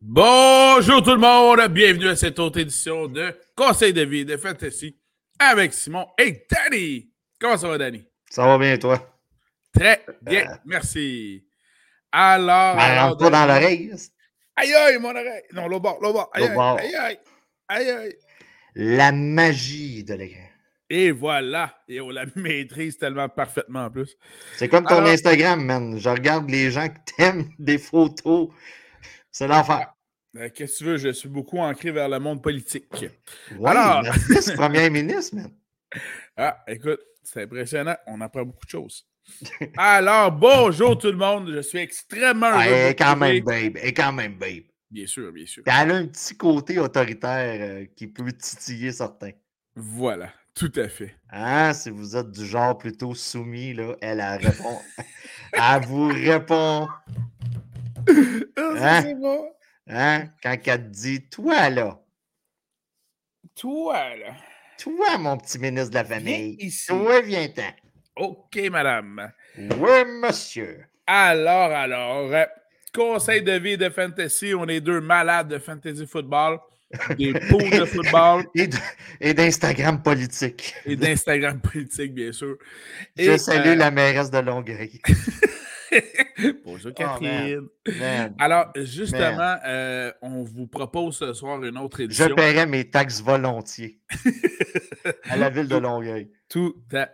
Bonjour tout le monde, bienvenue à cette autre édition de Conseil de vie de Fantasy avec Simon et Danny. Comment ça va, Danny? Ça va bien, toi? Très bien, merci. Alors pas dans l'oreille. Aïe, aïe, mon oreille. Non, l'autre bord. Aïe, aïe. La magie de l'écran. Et voilà. Et on la maîtrise tellement parfaitement en plus. C'est comme ton Instagram, man. Je regarde les gens qui t'aiment des photos. C'est l'enfer. Qu'est-ce que tu veux? Je suis beaucoup ancré vers le monde politique. Ouais, alors, c'est premier ministre, man. Ah, écoute, c'est impressionnant. On apprend beaucoup de choses. Alors, bonjour tout le monde. Je suis extrêmement heureux. Et quand même, babe. Bien sûr. Elle a un petit côté autoritaire qui peut titiller certains. Voilà, tout à fait. Ah, si vous êtes du genre plutôt soumis, là, elle répond. Elle vous répond. Hein? Hein? Quand elle te dit, toi, là. Toi, mon petit ministre de la famille. Viens ici. Toi, viens-t'en. OK, madame. Oui, monsieur. Alors, conseil de vie de fantasy, on est deux malades de fantasy football, des poules de football. Et d'Instagram politique. Et d'Instagram politique, bien sûr. Je salue la mairesse de Longueuil. Bonjour Catherine. Oh, man. Alors, justement, on vous propose ce soir une autre édition. Je paierai mes taxes volontiers à la ville de Longueuil.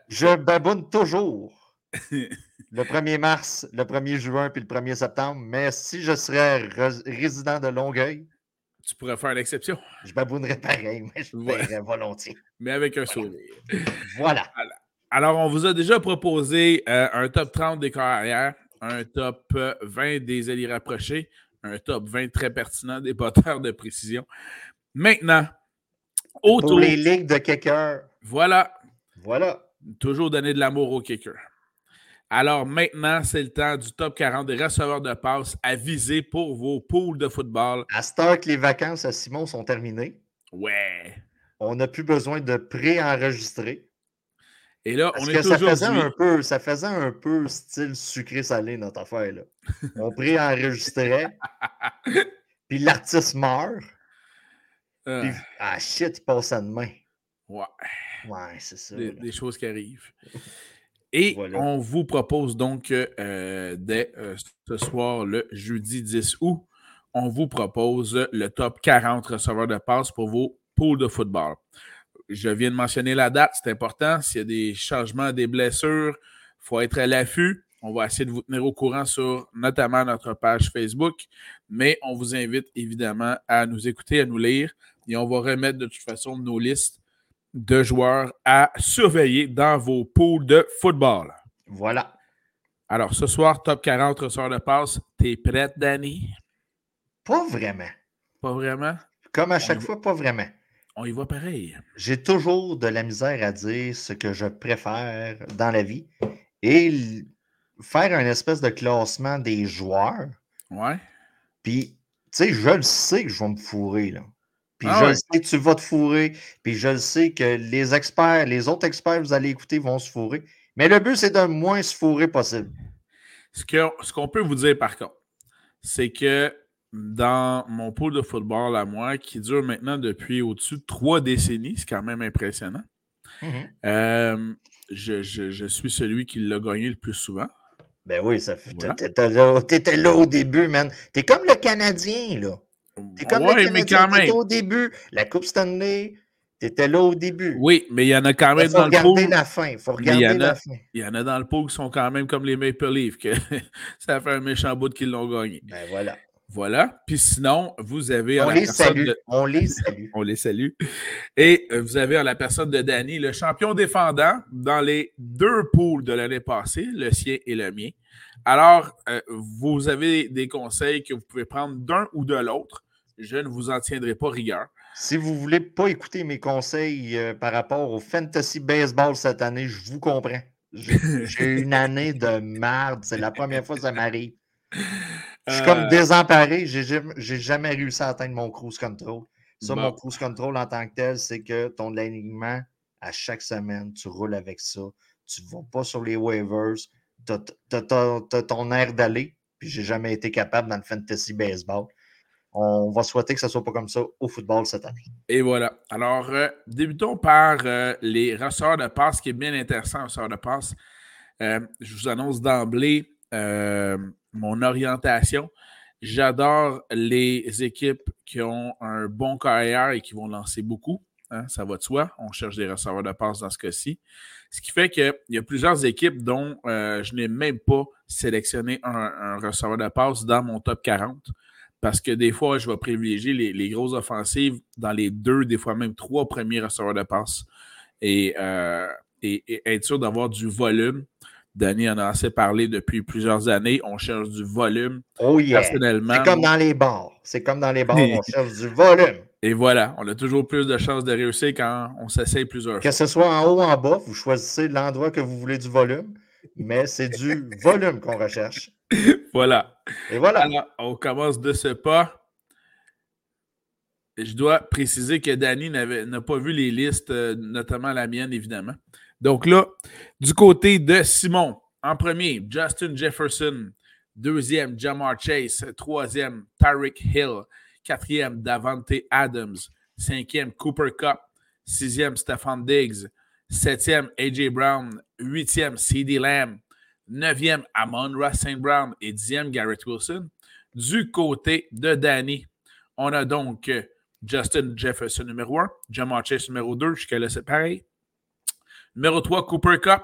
Je baboune toujours le 1er mars, le 1er juin puis le 1er septembre, mais si je serais résident de Longueuil, tu pourrais faire l'exception. Je babounerais pareil, mais je paierais volontiers. Mais avec un sourire. Voilà. Alors, on vous a déjà proposé un top 30 des carrières, un top 20 des alliés rapprochés, un top 20 très pertinent des batteurs de précision. Maintenant, pour les ligues de kicker. Voilà. Toujours donner de l'amour au kicker. Alors maintenant, c'est le temps du top 40 des receveurs de passe à viser pour vos poules de football. À cette heure que les vacances à Simon sont terminées. Ouais. On n'a plus besoin de pré-enregistrer. Et là, parce on est toujours. Ça faisait un peu style sucré-salé, notre affaire, là. On pré-enregistrait. Puis l'artiste meurt. Puis, il passe à demain. Ouais. Ouais, c'est ça. Des choses qui arrivent. Et on vous propose donc, dès ce soir, le jeudi 10 août, on vous propose le top 40 receveurs de passe pour vos poules de football. Je viens de mentionner la date, c'est important. S'il y a des changements, des blessures, il faut être à l'affût. On va essayer de vous tenir au courant sur notamment notre page Facebook, mais on vous invite évidemment à nous écouter, à nous lire, et on va remettre de toute façon nos listes de joueurs à surveiller dans vos poules de football. Voilà. Alors, ce soir, top 40, ressort de passe. T'es prête, Danny? Pas vraiment? Comme à chaque fois, pas vraiment. On y voit pareil. J'ai toujours de la misère à dire ce que je préfère dans la vie et faire un espèce de classement des joueurs. Ouais. Puis, tu sais, je le sais que je vais me fourrer, là. Puis je sais que tu vas te fourrer. Puis je le sais que les experts, les autres experts que vous allez écouter vont se fourrer. Mais le but, c'est de moins se fourrer possible. Ce qu'on peut vous dire, par contre, c'est que dans mon pool de football à moi, qui dure maintenant depuis au-dessus de 3 décennies, c'est quand même impressionnant, je suis celui qui l'a gagné le plus souvent. Ben oui, ça fait. Voilà. T'étais là au début, man. T'es comme le Canadien, là. T'es comme le Canadien, mais quand même. T'étais au début. La Coupe Stanley, t'étais là au début. Oui, mais il y en a quand même dans le pool. Il faut regarder la fin. Il y en a dans le pool qui sont quand même comme les Maple Leafs, que ça fait un méchant bout qu'ils l'ont gagné. Ben voilà. Voilà. Puis sinon, vous avez... On les salue. Et vous avez à la personne de Danny, le champion défendant dans les 2 poules de l'année passée, le sien et le mien. Alors, vous avez des conseils que vous pouvez prendre d'un ou de l'autre. Je ne vous en tiendrai pas rigueur. Si vous ne voulez pas écouter mes conseils par rapport au Fantasy Baseball cette année, je vous comprends. J'ai une année de merde. C'est la première fois que ça m'arrive. Je suis comme désemparé, j'ai jamais réussi à atteindre mon cruise control. Ça, mon cruise control en tant que tel, c'est que ton alignement, à chaque semaine, tu roules avec ça. Tu ne vas pas sur les waivers, t'as ton air d'aller, puis j'ai jamais été capable dans le fantasy baseball. On va souhaiter que ça ne soit pas comme ça au football cette année. Et voilà. Alors, débutons par les receveurs de passe, qui est bien intéressant, receveurs de passe. Je vous annonce d'emblée mon orientation. J'adore les équipes qui ont un bon carrière et qui vont lancer beaucoup. Hein, ça va de soi. On cherche des receveurs de passe dans ce cas-ci. Ce qui fait qu'il y a plusieurs équipes dont je n'ai même pas sélectionné un receveur de passe dans mon top 40. Parce que des fois, je vais privilégier les grosses offensives dans les deux, des fois même trois premiers receveurs de passe et être sûr d'avoir du volume. Danny en a assez parlé depuis plusieurs années. On cherche du volume. Oh yeah. Personnellement, c'est comme dans les bars. C'est comme dans les bars, on cherche du volume. Et voilà, on a toujours plus de chances de réussir quand on s'essaye plusieurs fois. Que ce soit en haut ou en bas, vous choisissez l'endroit que vous voulez du volume, mais c'est du volume qu'on recherche. Voilà. Et voilà. Alors, on commence de ce pas. Je dois préciser que Danny n'a pas vu les listes, notamment la mienne, évidemment. Donc là, du côté de Simon, en premier, Justin Jefferson. Deuxième, Jamar Chase. Troisième, Tyreek Hill. Quatrième, Davante Adams. Cinquième, Cooper Kupp. Sixième, Stephon Diggs. Septième, A.J. Brown. Huitième, CeeDee Lamb. 9e, Amon-Ra St. Brown et 10e, Garrett Wilson. Du côté de Danny, on a donc Justin Jefferson numéro 1, Jamar Chase numéro 2, jusqu'à là c'est pareil. Numéro 3, Cooper Kupp.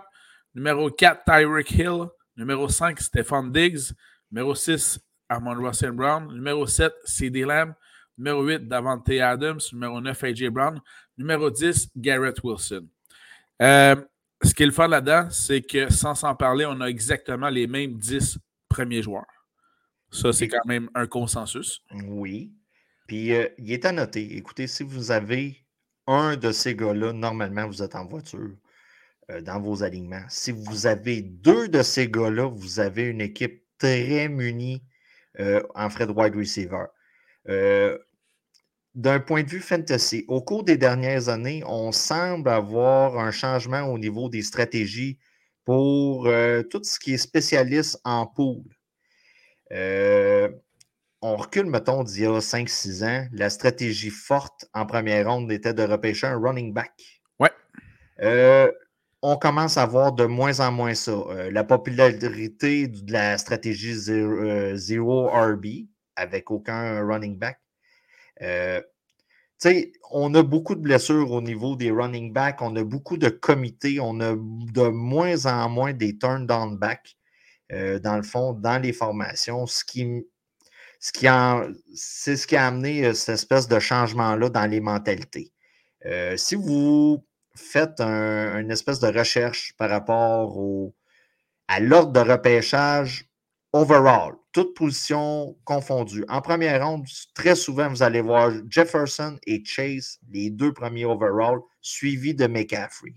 Numéro 4, Tyreek Hill. Numéro 5, Stephon Diggs. Numéro 6, Amon-Ra St. Brown. Numéro 7, CeeDee Lamb. Numéro 8, Davante Adams. Numéro 9, A.J. Brown. Numéro 10, Garrett Wilson. Ce qui est le fun là-dedans, c'est que sans s'en parler, on a exactement les mêmes 10 premiers joueurs. Ça, c'est quand même un consensus. Oui. Puis, il est à noter. Écoutez, si vous avez un de ces gars-là, normalement, vous êtes en voiture dans vos alignements. Si vous avez deux de ces gars-là, vous avez une équipe très munie en frais de wide receiver. D'un point de vue fantasy, au cours des dernières années, on semble avoir un changement au niveau des stratégies pour tout ce qui est spécialiste en pool. On recule, mettons, d'il y a 5-6 ans, la stratégie forte en première ronde était de repêcher un running back. Ouais. On commence à voir de moins en moins ça. La popularité de la stratégie zero RB avec aucun running back. Tu sais, on a beaucoup de blessures au niveau des running backs, on a beaucoup de comités, on a de moins en moins des turn-down backs, dans le fond, dans les formations, c'est ce qui a amené cette espèce de changement-là dans les mentalités. Si vous faites une espèce de recherche par rapport à l'ordre de repêchage overall, toutes positions confondues. En première ronde, très souvent, vous allez voir Jefferson et Chase, les deux premiers overall, suivis de McCaffrey.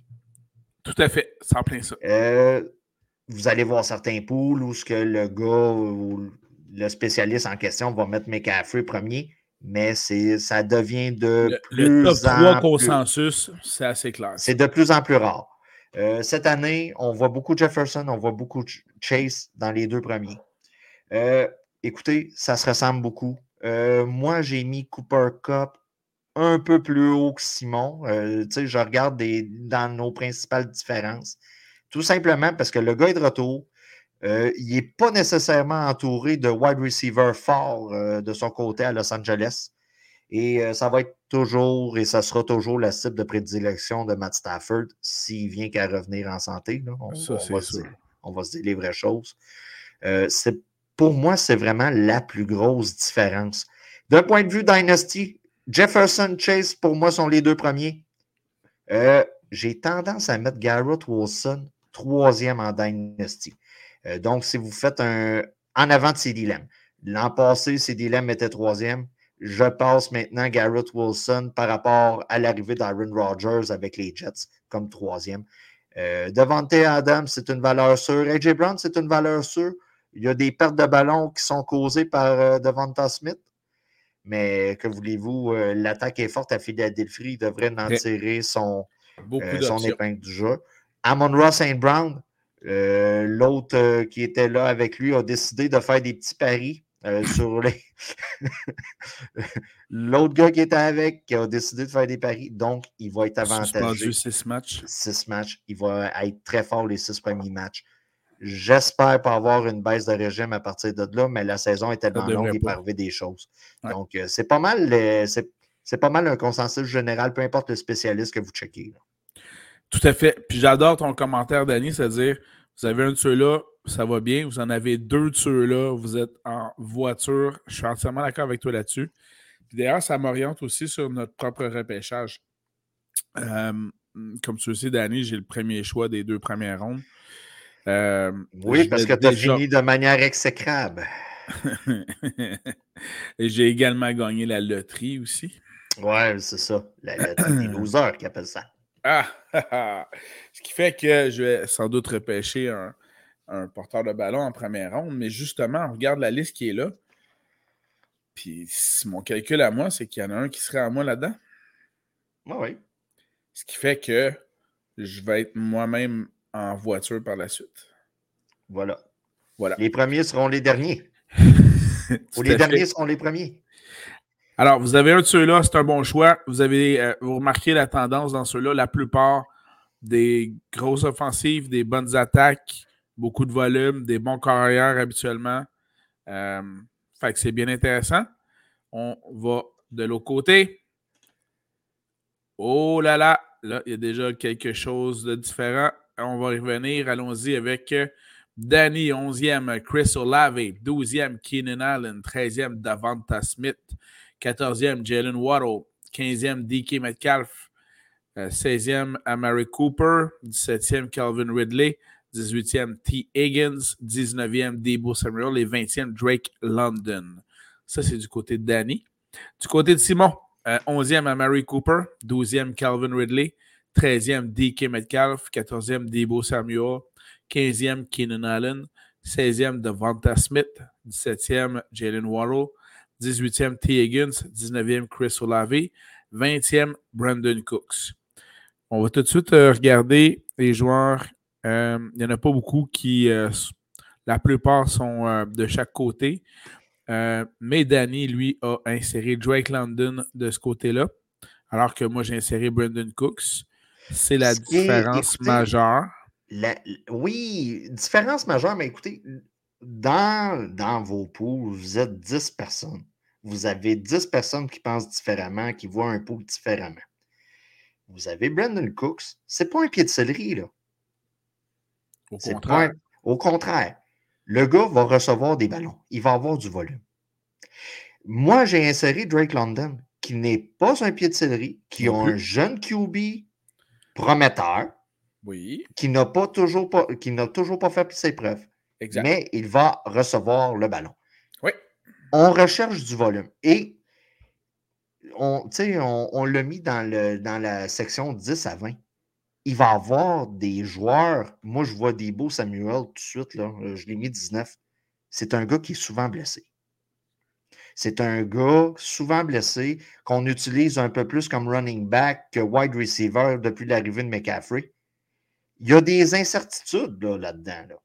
Tout à fait, c'est en plein ça. Vous allez voir certains pools où ce que le gars ou le spécialiste en question va mettre McCaffrey premier, mais ça devient de plus en plus... Le top 3 consensus, c'est assez clair. C'est de plus en plus rare. Cette année, on voit beaucoup Jefferson, on voit beaucoup Chase dans les deux premiers. Écoutez, ça se ressemble beaucoup. Moi, j'ai mis Cooper Kupp un peu plus haut que Simon. Tu sais, je regarde dans nos principales différences. Tout simplement parce que le gars est de retour. Il n'est pas nécessairement entouré de wide receiver forts de son côté à Los Angeles. Et ça va être toujours, et ça sera toujours la cible de prédilection de Matt Stafford s'il vient qu'à revenir en santé. Là. On va se dire les vraies choses. Pour moi, c'est vraiment la plus grosse différence. D'un point de vue Dynasty, Jefferson, Chase, pour moi, sont les deux premiers. J'ai tendance à mettre Garrett Wilson troisième en Dynasty. Donc, si vous faites en avant de CeeDee Lamb. L'an passé, CeeDee Lamb était troisième. Je passe maintenant Garrett Wilson par rapport à l'arrivée d'Aaron Rodgers avec les Jets comme troisième. Davante Adams, c'est une valeur sûre. A.J. Brown, c'est une valeur sûre. Il y a des pertes de ballon qui sont causées par DeVonta Smith. Mais que voulez-vous, l'attaque est forte à Philadelphie. Il devrait en tirer son épingle du jeu. Amon-Ra St. Brown, l'autre qui était là avec lui, a décidé de faire des petits paris. sur les... L'autre gars qui était avec, qui a décidé de faire des paris, donc il va être avantagé. 6 matchs. Il va être très fort les 6 premiers matchs. J'espère pas avoir une baisse de régime à partir de là, mais la saison est tellement longue, il peut arriver des choses. Ouais. Donc, c'est pas mal c'est pas mal un consensus général, peu importe le spécialiste que vous checkez. Là. Tout à fait. Puis j'adore ton commentaire, Danny, c'est-à-dire, vous avez un de ceux-là, ça va bien. Vous en avez 2 de ceux-là, vous êtes en voiture. Je suis entièrement d'accord avec toi là-dessus. Puis d'ailleurs, ça m'oriente aussi sur notre propre repêchage. Comme tu le sais, Danny, j'ai le premier choix des 2 premières rondes. Oui, parce que tu as fini de manière exécrable. Et j'ai également gagné la loterie aussi. Ouais, c'est ça. La loterie des losers qui appellent ça. Ah! Ce qui fait que je vais sans doute repêcher un porteur de ballon en première ronde, mais justement, on regarde la liste qui est là. Puis mon calcul à moi, c'est qu'il y en a un qui serait à moi là-dedans. Ah oui. Ce qui fait que je vais être moi-même en voiture par la suite. Voilà. Les premiers seront les derniers. Ou les derniers seront les premiers. Alors, vous avez un de ceux-là, c'est un bon choix. Vous avez vous remarquez la tendance dans ceux-là. La plupart des grosses offensives, des bonnes attaques, beaucoup de volume, des bons carrières habituellement. Fait que c'est bien intéressant. On va de l'autre côté. Oh là là! Là, il y a déjà quelque chose de différent. On va y revenir. Allons-y avec Danny, 11e. Chris Olave, 12e. Keenan Allen, 13e. Davanta Smith, 14e. Jalen Waddle, 15e. DK Metcalf, 16e. Amari Cooper, 17e. Calvin Ridley, 18e. T. Higgins, 19e. Deebo Samuel et 20e. Drake London. Ça, c'est du côté de Danny. Du côté de Simon, 11e. Amari Cooper, 12e. Calvin Ridley, 13e, DK Metcalf. 14e, Deebo Samuel. 15e, Keenan Allen. 16e, DeVonta Smith. 17e, Jalen Waddle. 18e, T. Higgins. 19e, Chris Olave. 20e, Brandin Cooks. On va tout de suite regarder les joueurs. Il n'y en a pas beaucoup qui... la plupart sont de chaque côté. Mais Danny, lui, a inséré Drake London de ce côté-là. Alors que moi, j'ai inséré Brandin Cooks. C'est la différence majeure. Oui, différence majeure, mais écoutez, dans vos poules, vous êtes 10 personnes. Vous avez 10 personnes qui pensent différemment, qui voient un pool différemment. Vous avez Brandin Cooks. C'est pas un pied de céleri, là. Au contraire. Le gars va recevoir des ballons. Il va avoir du volume. Moi, j'ai inséré Drake London, qui n'est pas un pied de céleri, qui a un jeune QB prometteur, oui, qui n'a toujours pas fait ses preuves. Exact. Mais il va recevoir le ballon. Oui. On recherche du volume. Et on l'a mis dans la section 10 à 20. Il va y avoir des joueurs. Moi, je vois Deebo Samuel tout de suite. Là, je l'ai mis 19. C'est un gars qui est souvent blessé. C'est un gars souvent blessé qu'on utilise un peu plus comme running back que wide receiver depuis l'arrivée de McCaffrey. Il y a des incertitudes là-dedans. Là.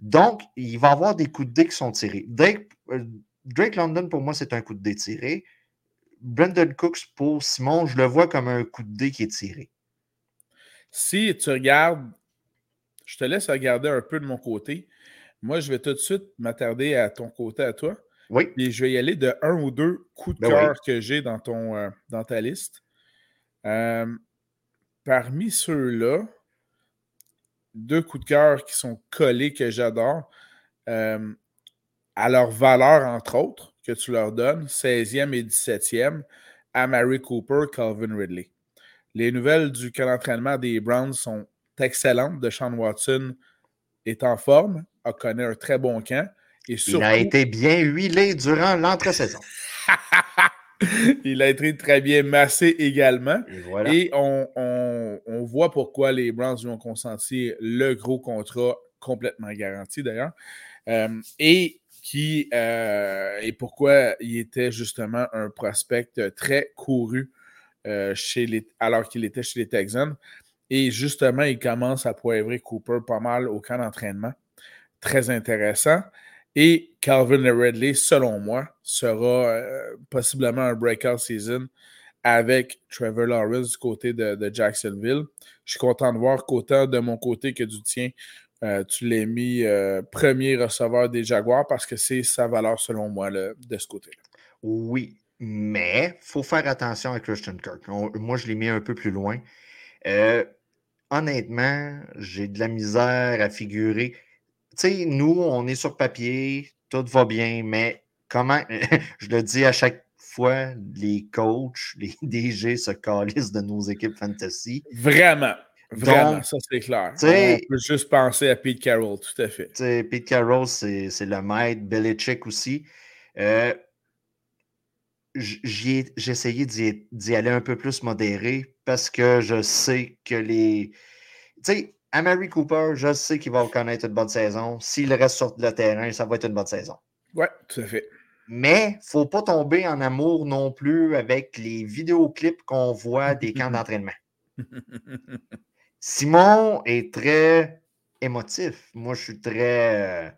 Donc, il va y avoir des coups de dés qui sont tirés. Drake London, pour moi, c'est un coup de dé tiré. Brandin Cooks, pour Simon, je le vois comme un coup de dé qui est tiré. Si tu regardes, je te laisse regarder un peu de mon côté. Moi, je vais tout de suite m'attarder à ton côté, à toi. Oui. Et je vais y aller de 1 ou 2 coups de cœur que j'ai dans ta liste. Parmi ceux-là, 2 coups de cœur qui sont collés, que j'adore, à leur valeur, entre autres, que tu leur donnes, 16e et 17e, Amari Cooper, Calvin Ridley. Les nouvelles du camp d'entraînement des Browns sont excellentes. DeShaun Watson est en forme, connaît un très bon camp. Et surtout, il a été bien huilé durant l'entre-saison. Il a été très bien massé également. Et, voilà. Et on voit pourquoi les Browns lui ont consenti le gros contrat complètement garanti d'ailleurs. Et pourquoi il était justement un prospect très couru alors qu'il était chez les Texans. Et justement, il commence à poivrer Cooper pas mal au camp d'entraînement. Très intéressant. Et Calvin Ridley, selon moi, sera possiblement un breakout season avec Trevor Lawrence du côté de Jacksonville. Je suis content de voir qu'autant de mon côté que du tien, tu l'as mis premier receveur des Jaguars parce que c'est sa valeur, selon moi, de ce côté-là. Oui, mais il faut faire attention à Christian Kirk. Moi, je l'ai mis un peu plus loin. Honnêtement, j'ai de la misère à figurer. Tu sais, nous, on est sur papier, tout va bien, mais comment... je le dis à chaque fois, les coachs, les DG se calissent de nos équipes fantasy. Vraiment. Vraiment, donc, ça c'est clair. On peut juste penser à Pete Carroll, tout à fait. Pete Carroll, c'est le maître, Belichick aussi. J'ai essayé d'y aller un peu plus modéré parce que je sais que les... Tu sais, Amari Cooper, je sais qu'il va connaître une bonne saison. S'il reste sur le terrain, ça va être une bonne saison. Oui, tout à fait. Mais il ne faut pas tomber en amour non plus avec les vidéoclips qu'on voit des camps d'entraînement. Simon est très émotif. Moi, je suis très...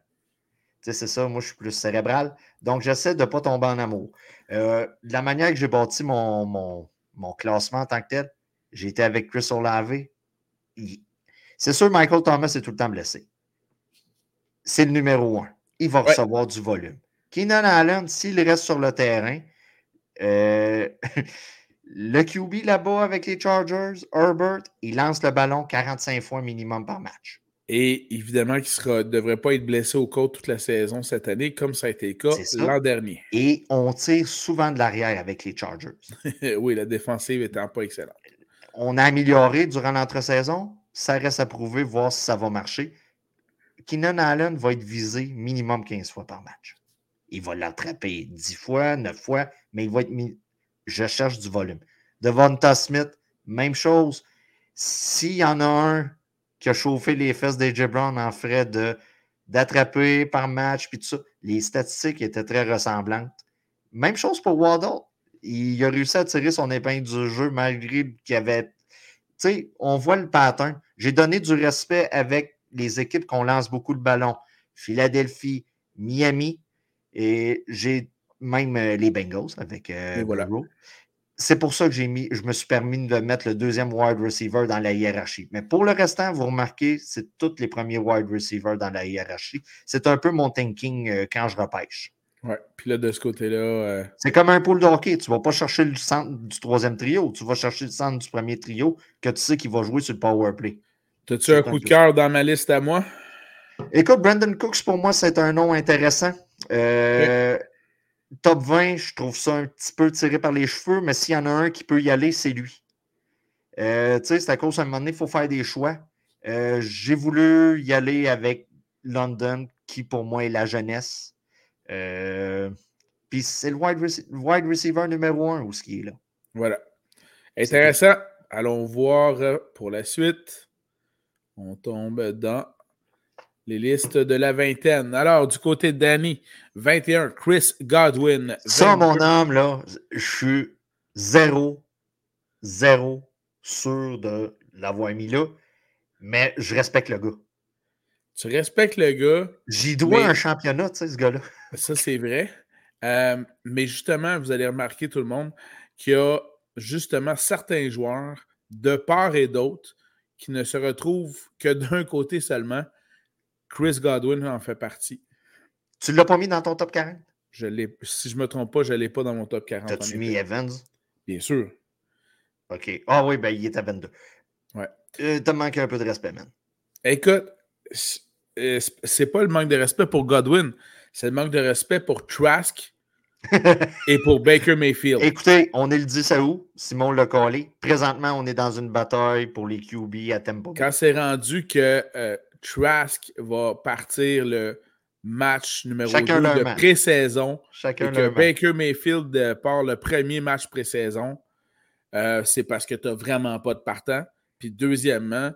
tu sais, c'est ça, moi, je suis plus cérébral. Donc, j'essaie de ne pas tomber en amour. De la manière que j'ai bâti mon classement en tant que tel, j'ai été avec Chris Olave. C'est sûr, Michael Thomas est tout le temps blessé. C'est le numéro 1. Il va recevoir du volume. Keenan Allen, s'il reste sur le terrain... Le QB là-bas avec les Chargers, Herbert, il lance le ballon 45 fois minimum par match. Et évidemment qu'il ne devrait pas être blessé au côte toute la saison cette année, comme ça a été le cas l'an dernier. Et on tire souvent de l'arrière avec les Chargers. Oui, la défensive étant pas excellente. On a amélioré durant l'entre-saison. Ça reste à prouver, voir si ça va marcher. Keenan Allen va être visé minimum 15 fois par match. Il va l'attraper 10 fois, 9 fois, mais il va être mis... Je cherche du volume. DeVonta Smith, même chose. S'il y en a un qui a chauffé les fesses d'A.J. Brown en frais d'attraper par match, puis tout ça, les statistiques étaient très ressemblantes. Même chose pour Waddle. Il a réussi à tirer son épingle du jeu malgré qu'il y avait... Tu sais, on voit le pattern. J'ai donné du respect avec les équipes qu'on lance beaucoup le ballon. Philadelphie, Miami, et j'ai... Même les Bengals avec voilà. C'est pour ça que je me suis permis de mettre le deuxième wide receiver dans la hiérarchie. Mais pour le restant, vous remarquez, c'est tous les premiers wide receivers dans la hiérarchie. C'est un peu mon thinking quand je repêche. Oui, puis là, de ce côté-là... C'est comme un pool de hockey. Tu ne vas pas chercher le centre du troisième trio. Tu vas chercher le centre du premier trio que tu sais qu'il va jouer sur le power play. T'as-tu un coup de cœur dans ma liste à moi? Écoute, Brandin Cooks, pour moi, c'est un nom intéressant. Okay. Top 20, je trouve ça un petit peu tiré par les cheveux, mais s'il y en a un qui peut y aller, c'est lui. Tu sais, c'est à cause d'un moment donné, il faut faire des choix. J'ai voulu y aller avec London, qui pour moi est la jeunesse. Puis c'est le wide receiver numéro 1 où ce qui est là. Voilà. Intéressant. Allons voir pour la suite. On tombe dans... les listes de la vingtaine. Alors, du côté de Danny, 21, Chris Godwin. 22. Ça, mon homme, là, je suis zéro sûr de l'avoir mis là, mais je respecte le gars. Tu respectes le gars. J'y dois un championnat, tu sais, ce gars-là. Ça, c'est vrai. Mais justement, vous allez remarquer, tout le monde, qu'il y a justement certains joueurs, de part et d'autre, qui ne se retrouvent que d'un côté seulement. Chris Godwin en fait partie. Tu ne l'as pas mis dans ton top 40? Si je ne me trompe pas, je ne l'ai pas dans mon top 40. T'as-tu mis Evans? Bien sûr. OK. Ah oui, ben il est à 22. Ouais. T'as manqué un peu de respect, man. Écoute, c'est pas le manque de respect pour Godwin, c'est le manque de respect pour Trask et pour Baker Mayfield. Écoutez, on est le 10 août, Simon l'a collé. Présentement, on est dans une bataille pour les QB à tempo. Quand c'est rendu que... Trask va partir le match numéro 2 de pré-saison. Chacun et que Baker Mayfield part le premier match pré-saison, c'est parce que tu n'as vraiment pas de partant. Puis deuxièmement,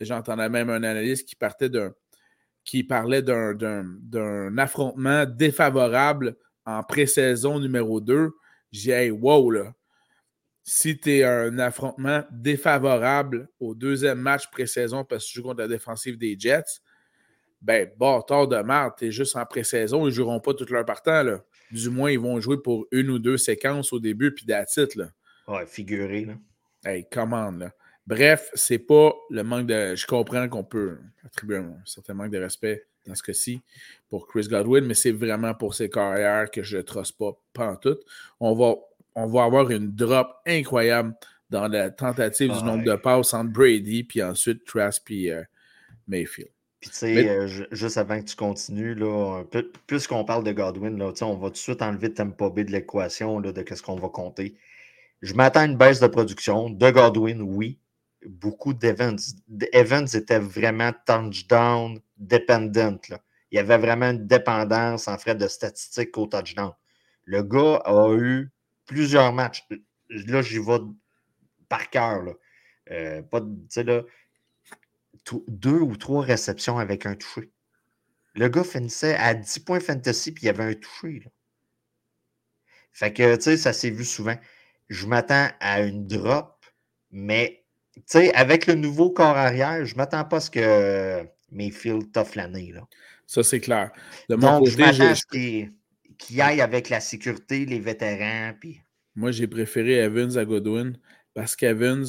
j'entendais même un analyste qui parlait d'un affrontement défavorable en pré-saison numéro 2. J'ai dit hey, « wow là! » Si tu es un affrontement défavorable au deuxième match pré-saison parce que tu joues contre la défensive des Jets, ben, bâtard de merde, t'es juste en pré-saison, ils joueront pas tout leur partant, là. Du moins, ils vont jouer pour une ou deux séquences au début, puis d'attitude, là. Ouais, figuré, là. Hey, commande, là. Bref, c'est pas le manque de... Je comprends qu'on peut attribuer un certain manque de respect dans ce cas-ci pour Chris Godwin, mais c'est vraiment pour ses carrières que je ne trosse pas pantoute. On va avoir une drop incroyable dans la tentative du nombre de passes entre Brady, puis ensuite Trask, puis Mayfield. Puis tu sais, juste avant que tu continues, là, puisqu'on parle de Godwin, là, on va tout de suite enlever Tampa Bay de l'équation là, de ce qu'on va compter. Je m'attends à une baisse de production. De Godwin, oui. Beaucoup d'Evans. Evans était vraiment touchdown dependent. Là. Il y avait vraiment une dépendance en fait de statistiques au touchdown. Le gars a eu plusieurs matchs. Là, j'y vais par cœur. Deux ou trois réceptions avec un touché. Le gars finissait à 10 points fantasy puis il y avait un touché. Là. Fait que, tu sais, ça s'est vu souvent. Je m'attends à une drop, mais tu sais, avec le nouveau corps arrière, je ne m'attends pas à ce que Mayfield t'offre l'année. Là. Ça, c'est clair. De mon côté, je m'attends à ce qu'il aille avec la sécurité, les vétérans. Puis... Moi, j'ai préféré Evans à Godwin parce qu'Evans,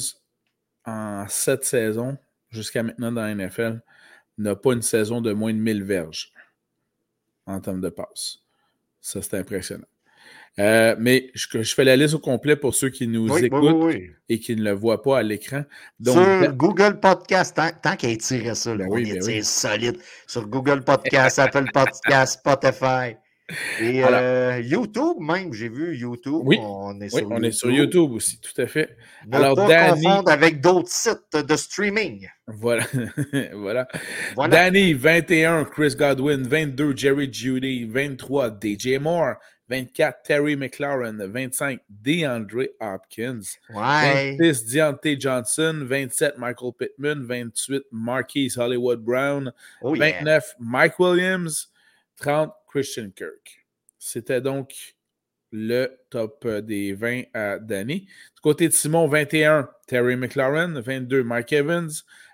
en 7 saisons, jusqu'à maintenant dans la NFL, n'a pas une saison de moins de 1000 verges en termes de passes. Ça, c'est impressionnant. Mais je fais la liste au complet pour ceux qui nous écoutent et qui ne le voient pas à l'écran. Donc, sur Google Podcast, tant qu'il a tiré ça, là, il est solide. Sur Google Podcast, Apple Podcast, Spotify et YouTube même, j'ai vu YouTube. Oui, on est sur YouTube aussi, tout à fait. Alors, Danny... confondre avec d'autres sites de streaming. Voilà. Danny, 21, Chris Godwin, 22, Jerry Judy, 23, DJ Moore, 24, Terry McLaurin. 25, DeAndre Hopkins. 26, Deontay Johnson. 27, Michael Pittman. 28, Marquise Hollywood Brown. 29, Mike Williams. 30, Christian Kirk. C'était donc le top des 20 à Danny. Du côté de Simon, 21, Terry McLaurin. 22, Mike Evans.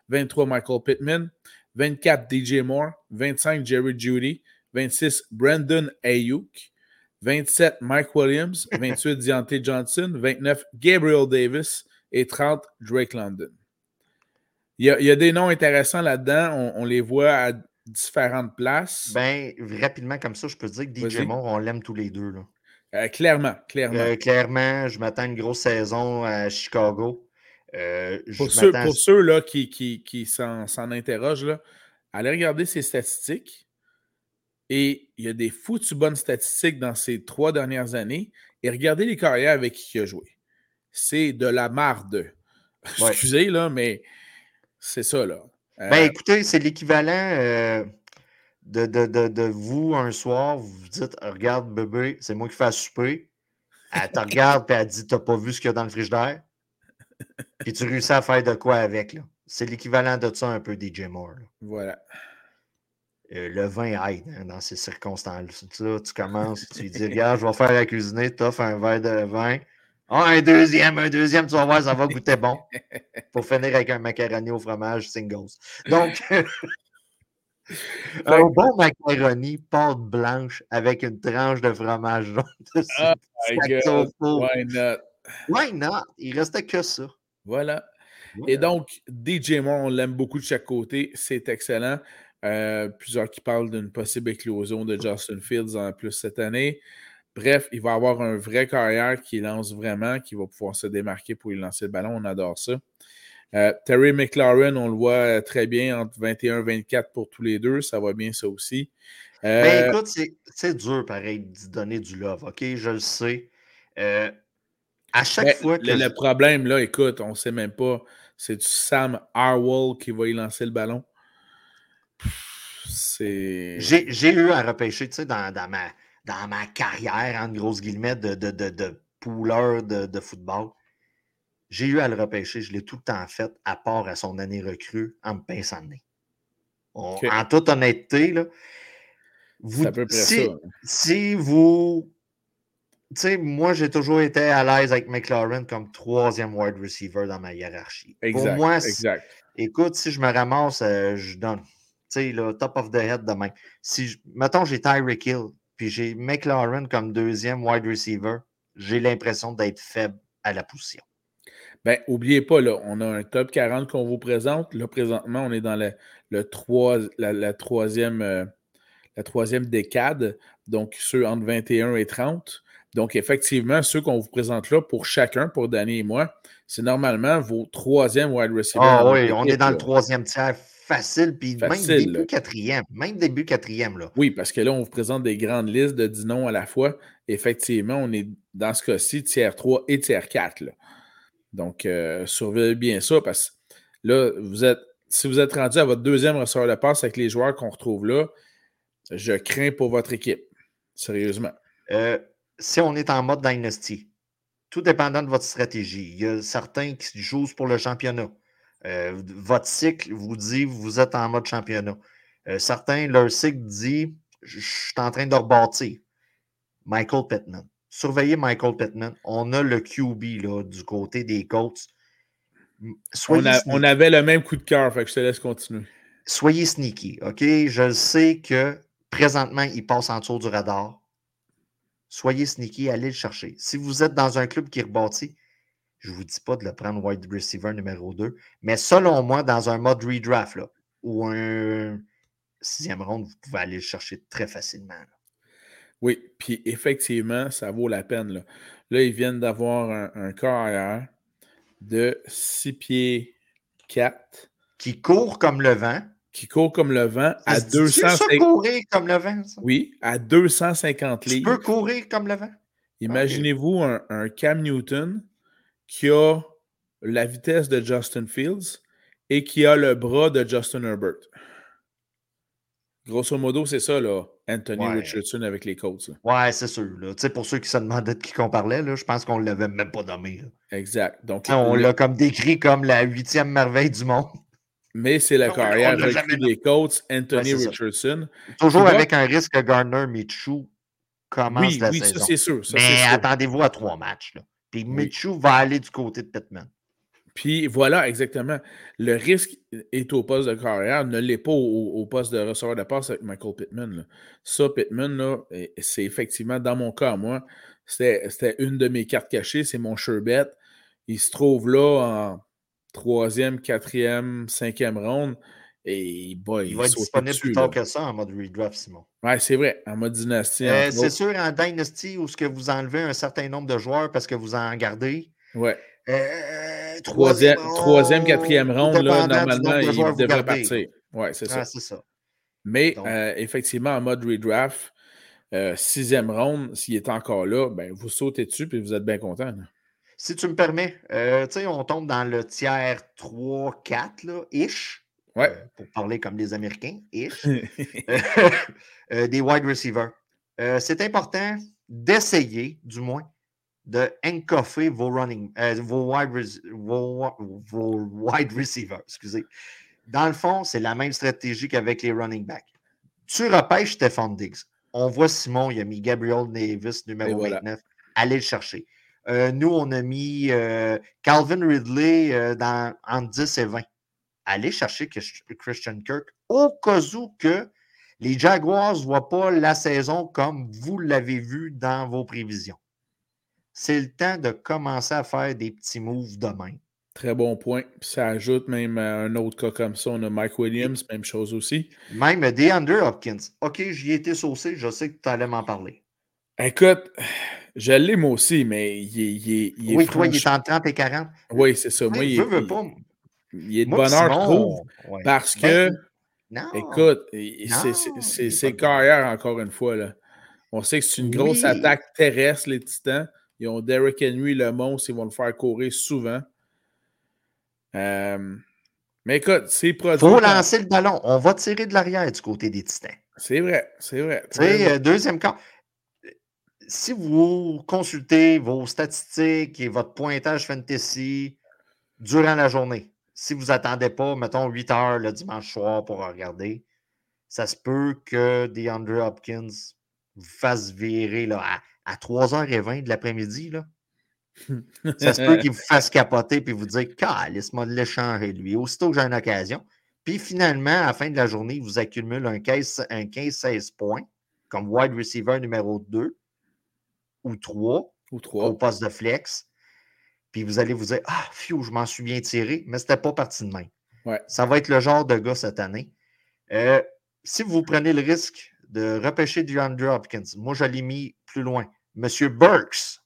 23, Michael Pittman. 24, DJ Moore. 25, Jerry Jeudy. 26, Brandin Ayuk. 27, Mike Williams. 28, Deontay Johnson. 29, Gabriel Davis. Et 30, Drake London. Il y a des noms intéressants là-dedans. On les voit à différentes places. Bien, rapidement comme ça, je peux te dire que DJ Moore, on l'aime tous les deux. Là. Clairement. Clairement, je m'attends à une grosse saison à Chicago. Pour ceux là, qui s'en interrogent, là, allez regarder ses statistiques. Et il y a des foutues bonnes statistiques dans ces 3 dernières années. Et regardez les carrières avec qui il a joué. C'est de la marde. Ouais. Excusez, là, mais c'est ça, là. Ben, écoutez, c'est l'équivalent de vous, un soir, vous vous dites, regarde, bébé, c'est moi qui fais à souper. Elle te regarde, puis elle dit, t'as pas vu ce qu'il y a dans le frigidaire? Puis tu réussis à faire de quoi avec, là. C'est l'équivalent de ça, un peu, DJ Moore. Là. Voilà. Le vin aide hein, dans ces circonstances-là. Tu commences, tu lui dis, regarde, je vais faire la cuisiner, t'offres un verre de vin. Ah, un deuxième, tu vas voir, ça va goûter bon. Pour finir avec un macaroni au fromage singles. Donc, un bon macaroni, pâte blanche avec une tranche de fromage jaune dessus. Oh my God, why not? Il restait que ça. Voilà. Et donc, DJ Moore, on l'aime beaucoup de chaque côté. C'est excellent. Plusieurs qui parlent d'une possible éclosion de Justin Fields en plus cette année. Bref, il va avoir un vrai carrière qui lance vraiment, qui va pouvoir se démarquer pour lui lancer le ballon. On adore ça. Terry McLaurin, on le voit très bien entre 21 et 24 pour tous les deux. Ça va bien, ça aussi. Mais écoute, c'est dur, pareil, de donner du love. OK, je le sais. À chaque fois que... Le problème, là, écoute, on ne sait même pas. C'est du Sam Harwell qui va y lancer le ballon. C'est... J'ai eu à repêcher, tu sais, dans ma carrière, en grosses guillemets, de pouleur de football. J'ai eu à le repêcher, je l'ai tout le temps fait, à part à son année recrue, en me pinçant le nez. En toute honnêteté, là, tu sais, moi, j'ai toujours été à l'aise avec McLaurin comme 3e wide receiver dans ma hiérarchie. Exact. Pour moi, écoute, si je me ramasse, je donne. Tu sais, top of the head de même. Si, mettons, j'ai Tyreek Hill, puis j'ai McLaurin comme deuxième wide receiver, j'ai l'impression d'être faible à la position. Bien, n'oubliez pas, là, on a un top 40 qu'on vous présente. Là, présentement, on est dans la troisième décade, donc ceux entre 21 et 30. Donc, effectivement, ceux qu'on vous présente là, pour chacun, pour Danny et moi, c'est normalement vos troisième wide receiver. Ah oui, on est dans le troisième tiers facile, puis même début quatrième. Là. Oui, parce que là, on vous présente des grandes listes de 10 noms à la fois. Effectivement, on est dans ce cas-ci, tiers 3 et tiers 4. Là. Donc, surveillez bien ça, parce que là, si vous êtes rendu à votre deuxième receveur de passe avec les joueurs qu'on retrouve là, je crains pour votre équipe, sérieusement. Si on est en mode Dynasty, tout dépendant de votre stratégie, il y a certains qui jouent pour le championnat. Votre cycle vous dit que vous êtes en mode championnat. Certains, leur cycle dit « je suis en train de rebâtir ». Michael Pittman. Surveillez Michael Pittman. On a le QB là, du côté des Colts. On avait le même coup de cœur, fait que je te laisse continuer. Soyez sneaky, OK? Je sais que présentement, il passe en dessous du radar. Soyez sneaky, allez le chercher. Si vous êtes dans un club qui rebâtit, je ne vous dis pas de le prendre wide receiver numéro 2, mais selon moi, dans un mode redraft là, ou un sixième round, vous pouvez aller le chercher très facilement. Là. Oui, puis effectivement, ça vaut la peine. Là ils viennent d'avoir un carrière de 6 pieds 4. Qui court comme le vent à 250. Tu peux courir comme le vent, ça? Oui, à 250 livres. Tu peux courir comme le vent? Imaginez-vous un Cam Newton qui a la vitesse de Justin Fields et qui a le bras de Justin Herbert. Grosso modo, c'est ça, là, Anthony Richardson avec les Colts. Oui, c'est sûr. Là. Pour ceux qui se demandaient de qui qu'on parlait, là, je pense qu'on ne l'avait même pas nommé. Là. Exact. Donc, on l'a comme décrit comme la 8e merveille du monde. Mais c'est la carrière des Colts, Anthony Richardson. Ça. Toujours avec un risque que Gardner Minshew commence la saison. Oui, ça c'est sûr. Mais attendez-vous à 3 matchs. Là. Puis Minshew va aller du côté de Pittman. Puis voilà, exactement. Le risque est au poste de carrière, ne l'est pas au poste de receveur de passe avec Michael Pittman. Là. Ça, Pittman, là, c'est effectivement, dans mon cas, moi, c'était une de mes cartes cachées, c'est mon sure bet. Il se trouve là en 3e, 4e, 5e round. Et il va être disponible plus tard que ça en mode redraft, Simon. Oui, c'est vrai, en mode dynastie. C'est sûr, en dynastie, où ce que vous enlevez un certain nombre de joueurs parce que vous en gardez. Oui. Troisième, quatrième round, là, normalement, il devrait partir. Oui, c'est ça. C'est ça. Mais effectivement, en mode redraft, 6e round, s'il est encore là, ben, vous sautez dessus et vous êtes bien content. Là. Si tu me permets, tu sais, on tombe dans le tiers 3-4, là, ish. Ouais. Pour parler comme les Américains, ish. Des wide receivers. C'est important d'essayer, du moins, de encoffer vos wide receivers. Excusez. Dans le fond, c'est la même stratégie qu'avec les running backs. Tu repêches Stephon Diggs. On voit Simon, il a mis Gabriel Davis, numéro 29. Allez le chercher. Nous, on a mis Calvin Ridley entre 10 et 20. Allez chercher Christian Kirk au cas où que les Jaguars ne voient pas la saison comme vous l'avez vu dans vos prévisions. C'est le temps de commencer à faire des petits moves demain. Très bon point. Puis ça ajoute même à un autre cas comme ça. On a Mike Williams, même chose aussi. Même DeAndre Hopkins. OK, j'y étais saucé. Je sais que tu allais m'en parler. Écoute, je l'ai moi aussi, mais il est oui, toi, il est en 30 et 40. Oui, c'est ça. Moi, il est de bonheur, je trouve, parce que... Non. Écoute, c'est carrière, encore une fois. Là. On sait que c'est une grosse attaque terrestre, les Titans. Ils ont Derrick Henry, le monstre, ils vont le faire courir souvent. Mais écoute, c'est produit. Il faut lancer le ballon. On va tirer de l'arrière du côté des Titans. C'est vrai. Tu sais, deuxième quart. Si vous consultez vos statistiques et votre pointage fantasy durant la journée, si vous n'attendez pas, mettons, 8 heures le dimanche soir pour regarder, ça se peut que DeAndre Hopkins vous fasse virer là, à 3h20 de l'après-midi, là. Ça se peut qu'il vous fasse capoter et vous dire « Calisse-moi de l'échanger, lui. » Aussitôt que j'ai une occasion. Puis finalement, à la fin de la journée, il vous accumule un 15-16 points comme wide receiver numéro 2 ou 3, au poste de flex. Puis vous allez vous dire « Ah, fiou, je m'en suis bien tiré », mais c'était pas parti de main. Ouais. Ça va être le genre de gars cette année. Si vous prenez le risque de repêcher DeAndre Hopkins, moi, je l'ai mis plus loin. Monsieur Burks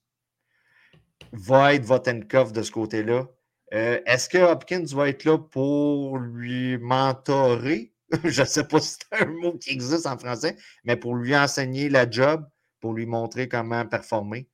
va être votre handcuff de ce côté-là. Est-ce que Hopkins va être là pour lui mentorer? Je ne sais pas si c'est un mot qui existe en français, mais pour lui enseigner la job, pour lui montrer comment performer.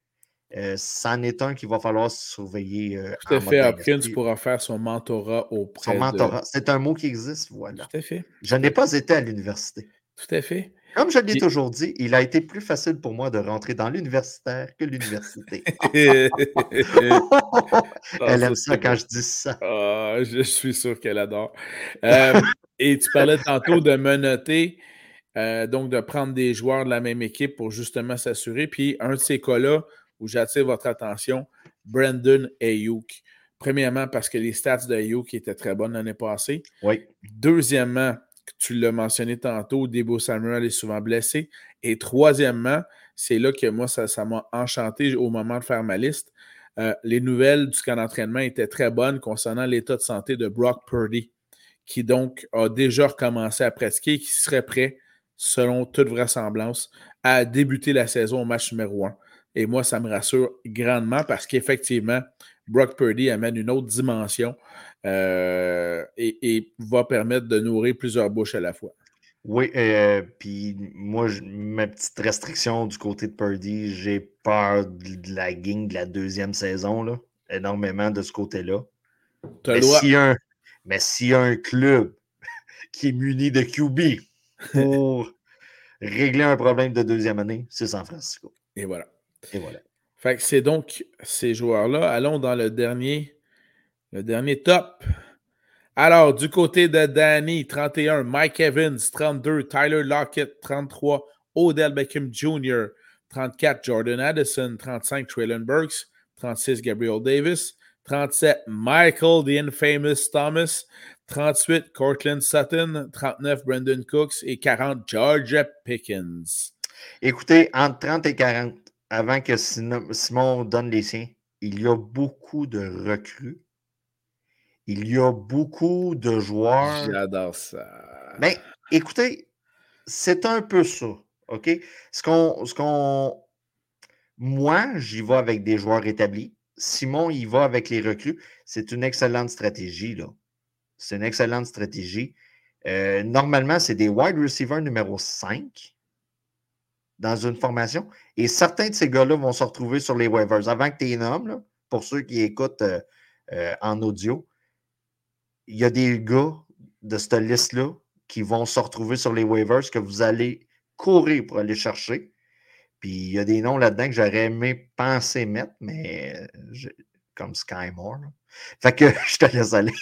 C'en est un qu'il va falloir surveiller. Tout à fait, Hopkins pourra faire son mentorat auprès de... Son mentorat, c'est un mot qui existe, voilà. Tout à fait. Je n'ai pas été à l'université. Tout à fait. Comme je l'ai toujours dit, il a été plus facile pour moi de rentrer dans l'universitaire que l'université. Elle aime ça quand je dis ça. Oh, je suis sûr qu'elle adore. Et tu parlais tantôt de menotter, donc de prendre des joueurs de la même équipe pour justement s'assurer. Puis un de ces cas-là où j'attire votre attention, Brandin Ayuk. Premièrement, parce que les stats d'Ayuk étaient très bonnes l'année passée. Oui. Deuxièmement, tu l'as mentionné tantôt, Deebo Samuel est souvent blessé. Et troisièmement, c'est là que moi, ça m'a enchanté au moment de faire ma liste. Les nouvelles du camp d'entraînement étaient très bonnes concernant l'état de santé de Brock Purdy, qui donc a déjà recommencé à pratiquer et qui serait prêt, selon toute vraisemblance, à débuter la saison au match numéro 1. Et moi, ça me rassure grandement parce qu'effectivement, Brock Purdy amène une autre dimension et va permettre de nourrir plusieurs bouches à la fois. Oui, puis moi, ma petite restriction du côté de Purdy, j'ai peur de la guigne de la deuxième saison, là, énormément de ce côté-là. Mais s'il y a un club qui est muni de QB pour régler un problème de deuxième année, c'est San Francisco. Et voilà. Fait que c'est donc ces joueurs-là. Allons dans le dernier top. Alors, du côté de Danny, 31, Mike Evans, 32, Tyler Lockett, 33, Odell Beckham Jr., 34, Jordan Addison, 35, Treylon Burks, 36, Gabriel Davis, 37, Michael the Infamous Thomas, 38, Courtland Sutton, 39, Brandin Cooks et 40, George Pickens. Écoutez, entre 30 et 40, avant que Simon donne les siens, il y a beaucoup de recrues. Il y a beaucoup de joueurs. J'adore ça. Mais écoutez, c'est un peu ça, OK? Moi, j'y vais avec des joueurs établis. Simon, il va avec les recrues. C'est une excellente stratégie, là. C'est une excellente stratégie. Normalement, c'est des wide receivers numéro 5. Dans une formation, et certains de ces gars-là vont se retrouver sur les waivers. Avant que tu les nommes, là, pour ceux qui écoutent en audio, il y a des gars de cette liste-là qui vont se retrouver sur les waivers que vous allez courir pour aller chercher. Puis il y a des noms là-dedans que j'aurais aimé penser mettre, mais comme Sky Moore. Fait que je te laisse aller.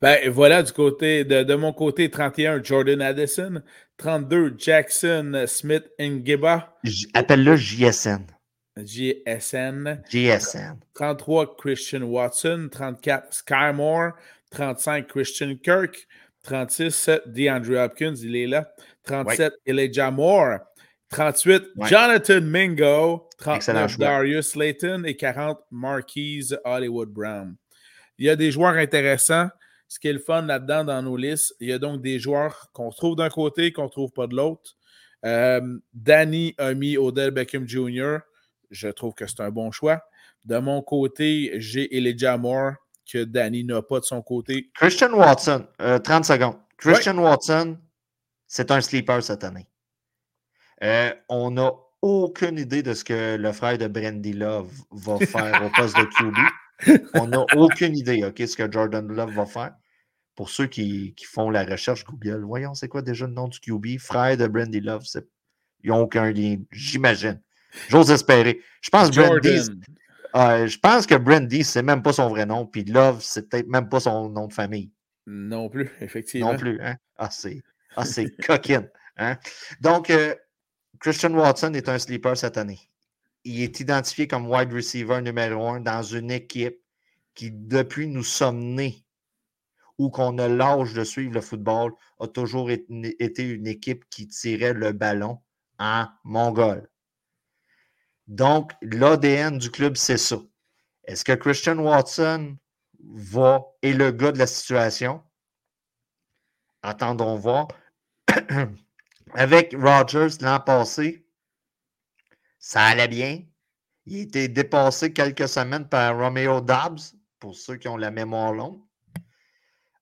Ben voilà, du côté de mon côté, 31, Jordan Addison, 32, Jackson Smith-Ngeba. Appelle-le JSN. JSN. 33, Christian Watson. 34, Sky Moore. 35, Christian Kirk. 36, DeAndre Hopkins, il est là. 37, Elijah Moore. 38, Jonathan Mingo. 39, Darius Slayton. Et 40, Marquise Hollywood Brown. Il y a des joueurs intéressants. Ce qui est le fun là-dedans dans nos listes, il y a donc des joueurs qu'on trouve d'un côté, qu'on ne trouve pas de l'autre. Danny a mis Odell Beckham Jr. Je trouve que c'est un bon choix. De mon côté, j'ai Elijah Moore que Danny n'a pas de son côté. Christian Watson, 30 secondes. Christian Watson, c'est un sleeper cette année. On n'a aucune idée de ce que le frère de Brandy Love va faire au poste de QB. On n'a aucune idée, OK, ce que Jordan Love va faire. Pour ceux qui font la recherche Google, voyons, c'est quoi déjà le nom du QB? Frère de Brandin Love, ils n'ont aucun lien, j'imagine. J'ose espérer. Je pense que Brandin, c'est même pas son vrai nom, puis Love, c'est peut-être même pas son nom de famille. Non plus, effectivement. Non plus, hein? Ah, c'est coquine. Hein? Donc, Christian Watson est un sleeper cette année. Il est identifié comme wide receiver numéro 1 dans une équipe qui, depuis, nous sommes nés ou qu'on a l'âge de suivre le football, a toujours été une équipe qui tirait le ballon en mongol. Donc, l'ADN du club, c'est ça. Est-ce que Christian Watson est le gars de la situation? Attendons voir. Avec Rodgers l'an passé, ça allait bien. Il était dépassé quelques semaines par Romeo Doubs, pour ceux qui ont la mémoire longue.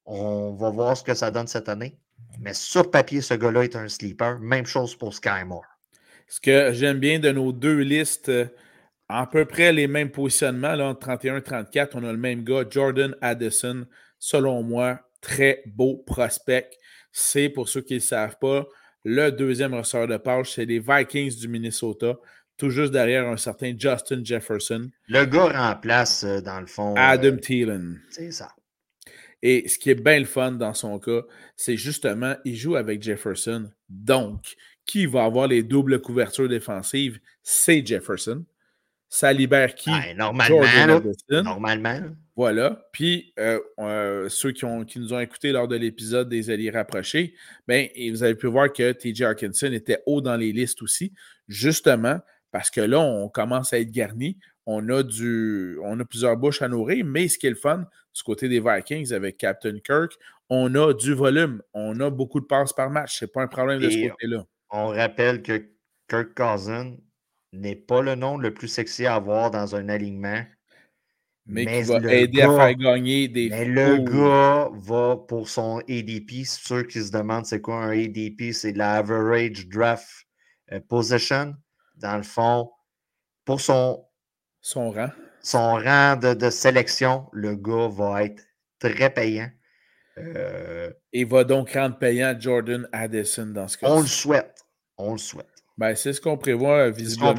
On va voir ce que ça donne cette année. Mais sur papier, ce gars-là est un sleeper. Même chose pour Sky Moore. Ce que j'aime bien de nos deux listes, à peu près les mêmes positionnements, là, entre 31 et 34, on a le même gars, Jordan Addison. Selon moi, très beau prospect. C'est, pour ceux qui ne le savent pas, le deuxième receveur de passe, c'est les Vikings du Minnesota, tout juste derrière un certain Justin Jefferson. Le gars remplace, dans le fond, Adam Thielen. C'est ça. Et ce qui est bien le fun dans son cas, c'est justement, il joue avec Jefferson. Donc, qui va avoir les doubles couvertures défensives? C'est Jefferson. Ça libère qui? Ouais, normalement. Voilà. Puis, ceux qui nous ont écoutés lors de l'épisode des alliés rapprochés, bien, vous avez pu voir que TJ Hawkinson était haut dans les listes aussi, justement, parce que là, on commence à être garni. On a plusieurs bouches à nourrir, mais ce qui est le fun, du côté des Vikings avec Captain Kirk, on a du volume. On a beaucoup de passes par match. Ce n'est pas un problème de ce côté-là. On rappelle que Kirk Cousins n'est pas le nom le plus sexy à avoir dans un alignement. Mais qui va aider à faire gagner des... Mais le gars va pour son ADP. Ceux qui se demandent c'est quoi un ADP, c'est de la Average Draft Position. Dans le fond, pour son rang. Son rang de sélection, le gars va être très payant. Il va donc rendre payant Jordan Addison dans ce cas-ci. On le souhaite. Ben, c'est ce qu'on prévoit visiblement.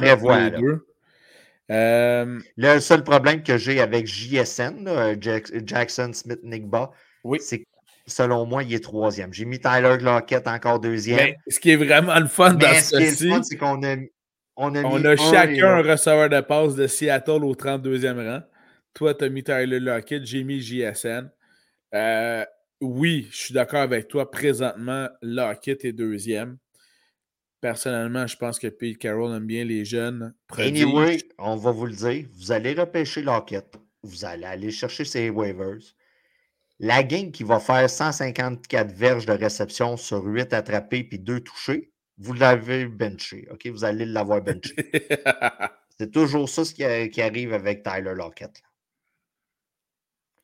Le seul problème que j'ai avec JSN, là, Jackson Smith-Nigba, oui, c'est que selon moi, il est troisième. J'ai mis Tyler Lockett encore deuxième. Mais ce qui est vraiment le fun dans ce cas-ci, c'est qu'on a On a chacun un receveur de passe de Seattle au 32e rang. Toi, tu as mis Tyler Lockett, j'ai mis JSN. Oui, je suis d'accord avec toi. Présentement, Lockett est deuxième. Personnellement, je pense que Pete Carroll aime bien les jeunes. Anyway, on va vous le dire. Vous allez repêcher Lockett. Vous allez aller chercher ses waivers. La game qui va faire 154 verges de réception sur 8 attrapés puis 2 touchés, vous l'avez benché, OK? Vous allez l'avoir benché. C'est toujours ça ce qui arrive avec Tyler Lockett.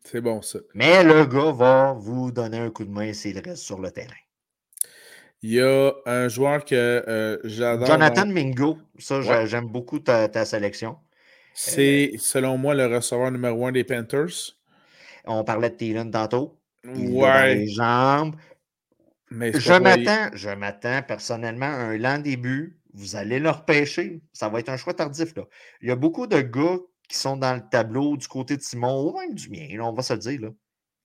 C'est bon, ça. Mais le gars va vous donner un coup de main s'il reste sur le terrain. Il y a un joueur que j'adore. Jonathan Mingo. Ça, ouais. J'aime beaucoup ta sélection. C'est, selon moi, le receveur numéro 1 des Panthers. On parlait de Thielen tantôt. Ouais. Les jambes. Mais je m'attends personnellement à un lent début. Vous allez le repêcher. Ça va être un choix tardif, là. Il y a beaucoup de gars qui sont dans le tableau du côté de Simon, ou même du mien, là, on va se le dire, là,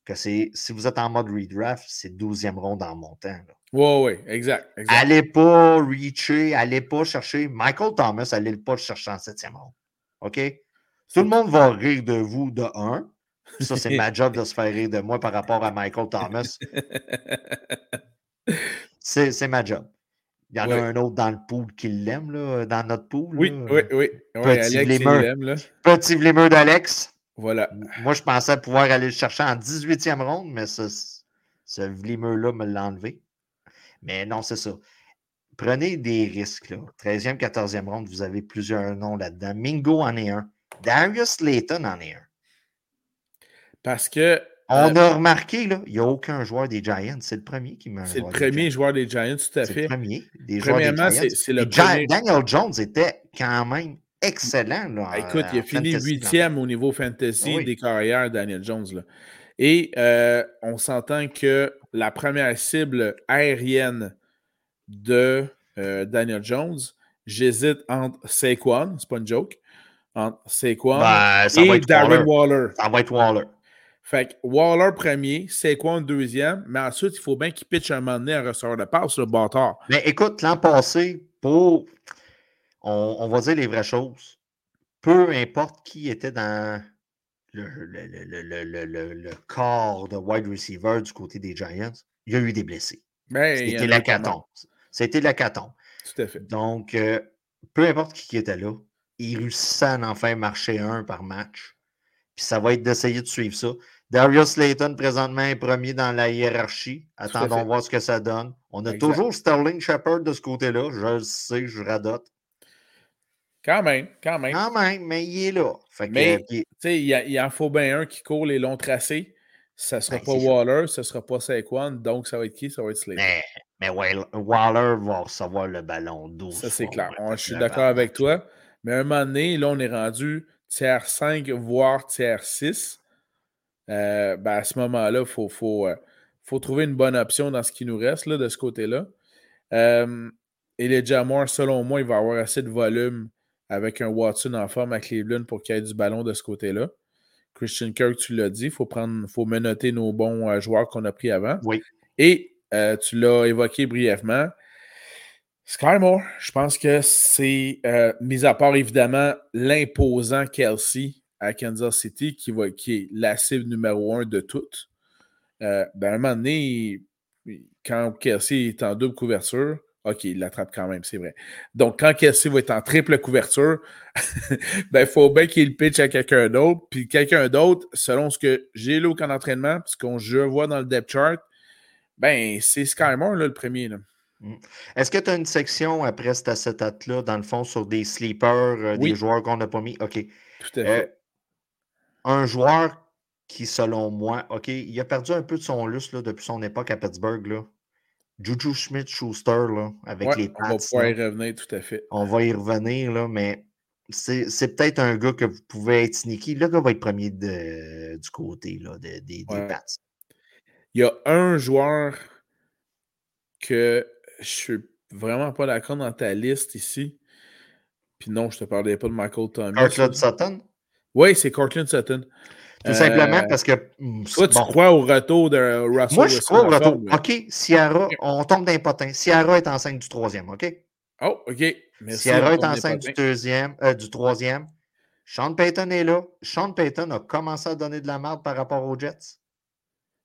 que c'est, si vous êtes en mode redraft, c'est 12e ronde en montant. Oui, exact. Allez pas reacher, allez pas chercher. Michael Thomas, allez pas le chercher en 7e ronde. OK? Tout le monde va rire de vous de 1. Ça, c'est ma job de se faire rire de moi par rapport à Michael Thomas. C'est ma job. Il y en a un autre dans le pool qui l'aime, là, dans notre pool. Oui. Petit vlémeur d'Alex. Voilà. Moi, je pensais pouvoir aller le chercher en 18e ronde, mais ce vlémeur-là me l'a enlevé. Mais non, c'est ça. Prenez des risques, là. 13e, 14e ronde, vous avez plusieurs noms là-dedans. Mingo en est un. Darius Slayton en est un. Parce que... On a remarqué, là, il n'y a aucun joueur des Giants. C'est le premier qui m'a... C'est le premier joueur des Giants, tout à fait. C'est le premier. Premièrement, c'est le premier. Daniel Jones était quand même excellent. Là, écoute, il a fini 8e au niveau fantasy des carrières, Daniel Jones. Là. Et on s'entend que la première cible aérienne de Daniel Jones, j'hésite entre Saquon, c'est pas une joke, entre Saquon et Darren Waller. Ça va être Waller. Fait que Waller premier, Saquon deuxième, mais ensuite, il faut bien qu'il pitche un moment donné un receveur de passe, le bâtard. Mais écoute, l'an passé, on va dire les vraies choses, peu importe qui était dans le corps de wide receiver du côté des Giants, il y a eu des blessés. C'était l'hécatombe. Tout à fait. Donc, peu importe qui était là, il réussissait à en faire marcher un par match. Puis ça va être d'essayer de suivre ça. Darius Slayton, présentement, est premier dans la hiérarchie. Attendons voir ce que ça donne. On a toujours Sterling Shepard de ce côté-là. Je le sais, je radote. Quand même, mais il est là. Fait que, mais, tu sais, il en faut bien un qui court les longs tracés. Ça ne sera pas Waller, ça ne sera pas Saquon. Donc, ça va être qui? Ça va être Slayton. Mais Waller va recevoir le ballon 12. Ça, c'est clair. Je suis d'accord avec toi. Mais à un moment donné, là, on est rendu tiers 5, voire tiers 6. À ce moment-là, il faut trouver une bonne option dans ce qui nous reste là, de ce côté-là. Et les Jamour, selon moi, il va avoir assez de volume avec un Watson en forme à Cleveland pour qu'il y ait du ballon de ce côté-là. Christian Kirk, tu l'as dit, il faut menotter nos bons joueurs qu'on a pris avant. Oui. Et tu l'as évoqué brièvement. Sky Moore, je pense que c'est, mis à part évidemment l'imposant Kelsey à Kansas City, qui est la cible numéro 1 de toutes. À un moment donné, quand Kelsey est en double couverture, OK, il l'attrape quand même, c'est vrai. Donc, quand Kelsey va être en triple couverture, il faut bien qu'il pitch à quelqu'un d'autre. Puis quelqu'un d'autre, selon ce que j'ai là au camp d'entraînement, ce qu'on vois dans le depth chart, c'est Sky Moore, là, le premier. Là. Est-ce que tu as une section après cette date-là, dans le fond, sur des sleepers, des joueurs qu'on n'a pas mis? OK. Tout à fait. Un joueur qui, selon moi, OK, il a perdu un peu de son lustre là, depuis son époque à Pittsburgh, là. Juju Smith-Schuster, là, avec les Pats. On va pouvoir y revenir, tout à fait. On va y revenir, là, mais c'est peut-être un gars que vous pouvez être sneaky. Le gars va être premier du côté là, des Pats. Il y a un joueur que je suis vraiment pas d'accord dans ta liste ici. Puis non, je te parlais pas de Michael Thomas. Courtland Sutton? Oui, c'est Courtland Sutton. Tout simplement parce que... Toi, tu crois au retour de Russell? Moi, je crois au retour. Mais... OK, Ciara, on tombe d'un potin. Ciara est enceinte du troisième, OK? Oh, OK. Merci, Ciara est enceinte du troisième. Sean Payton est là. Sean Payton a commencé à donner de la merde par rapport aux Jets.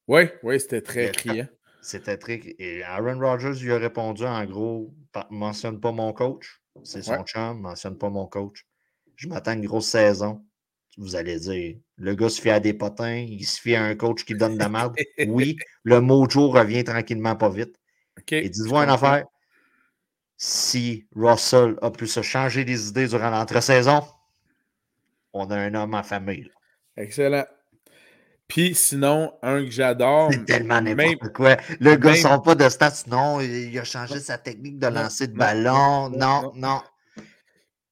Oui, c'était très criant. C'était très... Et Aaron Rodgers lui a répondu, en gros, « Mentionne pas mon coach. » C'est son chum, « Mentionne pas mon coach. » Je m'attends à une grosse saison. Vous allez dire, le gars se fie à des potins, il se fie à un coach qui donne de la merde. Oui, le mojo revient tranquillement, pas vite. Okay. Et dites-vous une affaire, si Russell a pu se changer les idées durant l'entre-saison, on a un homme en famille. Là. Excellent. Puis sinon, un que j'adore... C'est tellement n'importe quoi. Le gars ne sort pas de stats, sinon il a changé sa technique de lancer de ballon. Non.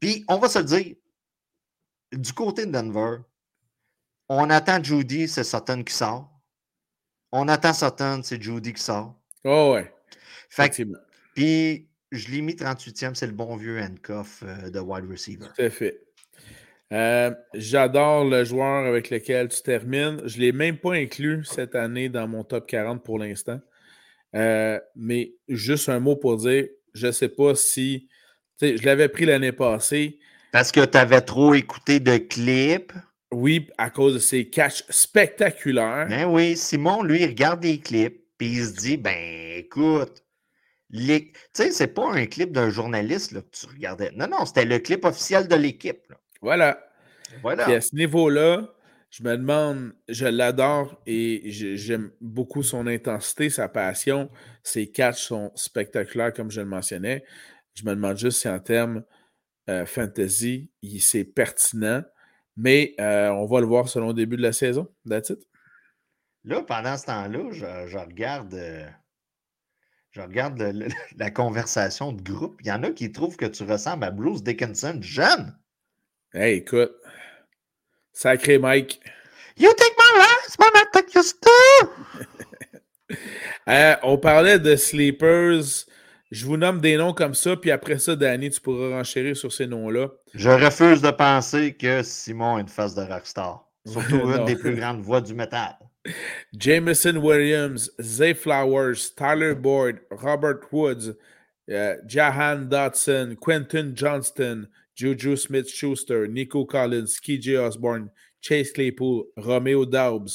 Puis on va se le dire, du côté de Denver, on attend Jeudy, c'est Sutton qui sort. On attend Sutton, c'est Jeudy qui sort. Oh ouais. Fait que, puis, je l'ai mis 38e, c'est le bon vieux handcuff de wide receiver. Tout à fait. J'adore le joueur avec lequel tu termines. Je ne l'ai même pas inclus cette année dans mon top 40 pour l'instant. Mais juste un mot pour dire, je ne sais pas si... Je l'avais pris l'année passée. Parce que tu avais trop écouté de clips. Oui, à cause de ses catchs spectaculaires. Ben oui, Simon, lui, il regarde des clips, puis il se dit, écoute, tu sais, c'est pas un clip d'un journaliste là, que tu regardais. Non, c'était le clip officiel de l'équipe. Là. Voilà. Puis à ce niveau-là, je me demande, je l'adore et j'aime beaucoup son intensité, sa passion. Ses catchs sont spectaculaires, comme je le mentionnais. Je me demande juste si en termes... fantasy, c'est pertinent, mais on va le voir selon le début de la saison. That's it. Là, pendant ce temps-là, je regarde la conversation de groupe. Il y en a qui trouvent que tu ressembles à Bruce Dickinson jeune. Hey, écoute, sacré Mike. You take my life, but I take your stuff. On parlait de sleepers. Je vous nomme des noms comme ça, puis après ça, Danny, tu pourras renchérir sur ces noms-là. Je refuse de penser que Simon a une face de rockstar. Surtout une des plus grandes voix du métal. Jameson Williams, Zay Flowers, Tyler Boyd, Robert Woods, Jahan Dotson, Quentin Johnston, Juju Smith-Schuster, Nico Collins, KJ Osborne, Chase Claypool, Romeo Doubs.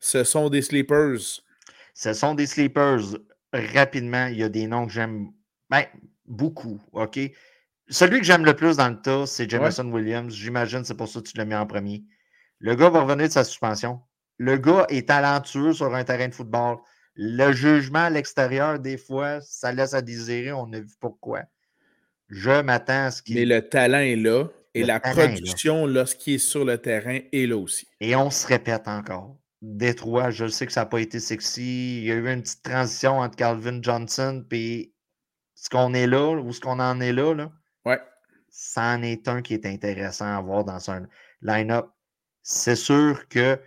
Ce sont des sleepers. Ce sont des sleepers. Rapidement, il y a des noms que j'aime beaucoup. OK? Celui que j'aime le plus dans le tas, c'est Jameson Williams. J'imagine c'est pour ça que tu l'as mis en premier. Le gars va revenir de sa suspension. Le gars est talentueux sur un terrain de football. Le jugement à l'extérieur, des fois, ça laisse à désirer. On a vu pourquoi. Je m'attends à ce qu'il... Mais le talent est là. Et la production, lorsqu'il est sur le terrain, est là aussi. Et on se répète encore. Détroit, je sais que ça n'a pas été sexy. Il y a eu une petite transition entre Calvin Johnson et ce qu'on est là, ou ce qu'on en est là. Ouais. Ça en est un qui est intéressant à voir dans un line-up. C'est sûr que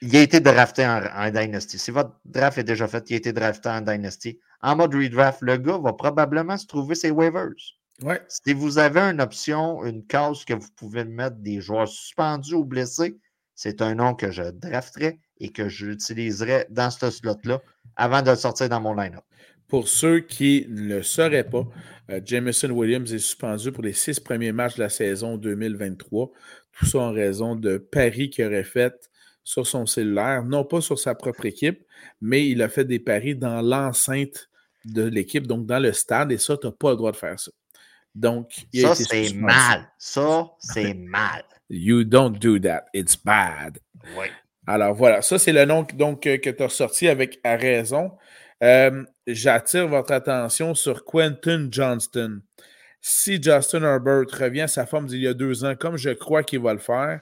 il a été drafté en Dynasty. Si votre draft est déjà fait, il a été drafté en Dynasty. En mode redraft, le gars va probablement se trouver ses waivers. Ouais. Si vous avez une option, une case que vous pouvez mettre des joueurs suspendus ou blessés, c'est un nom que je drafterais et que j'utiliserais dans ce slot-là avant de le sortir dans mon line-up. Pour ceux qui ne le sauraient pas, Jameson Williams est suspendu pour les 6 premiers matchs de la saison 2023. Tout ça en raison de paris qu'il aurait fait sur son cellulaire, non pas sur sa propre équipe, mais il a fait des paris dans l'enceinte de l'équipe, donc dans le stade, et ça, tu n'as pas le droit de faire ça. Donc, ça, c'est mal. Ça, c'est mal. You don't do that. It's bad. Oui. Alors, voilà. Ça, c'est le nom donc, que tu as sorti avec à raison. J'attire votre attention sur Quentin Johnston. Si Justin Herbert revient à sa forme d'il y a 2 ans, comme je crois qu'il va le faire,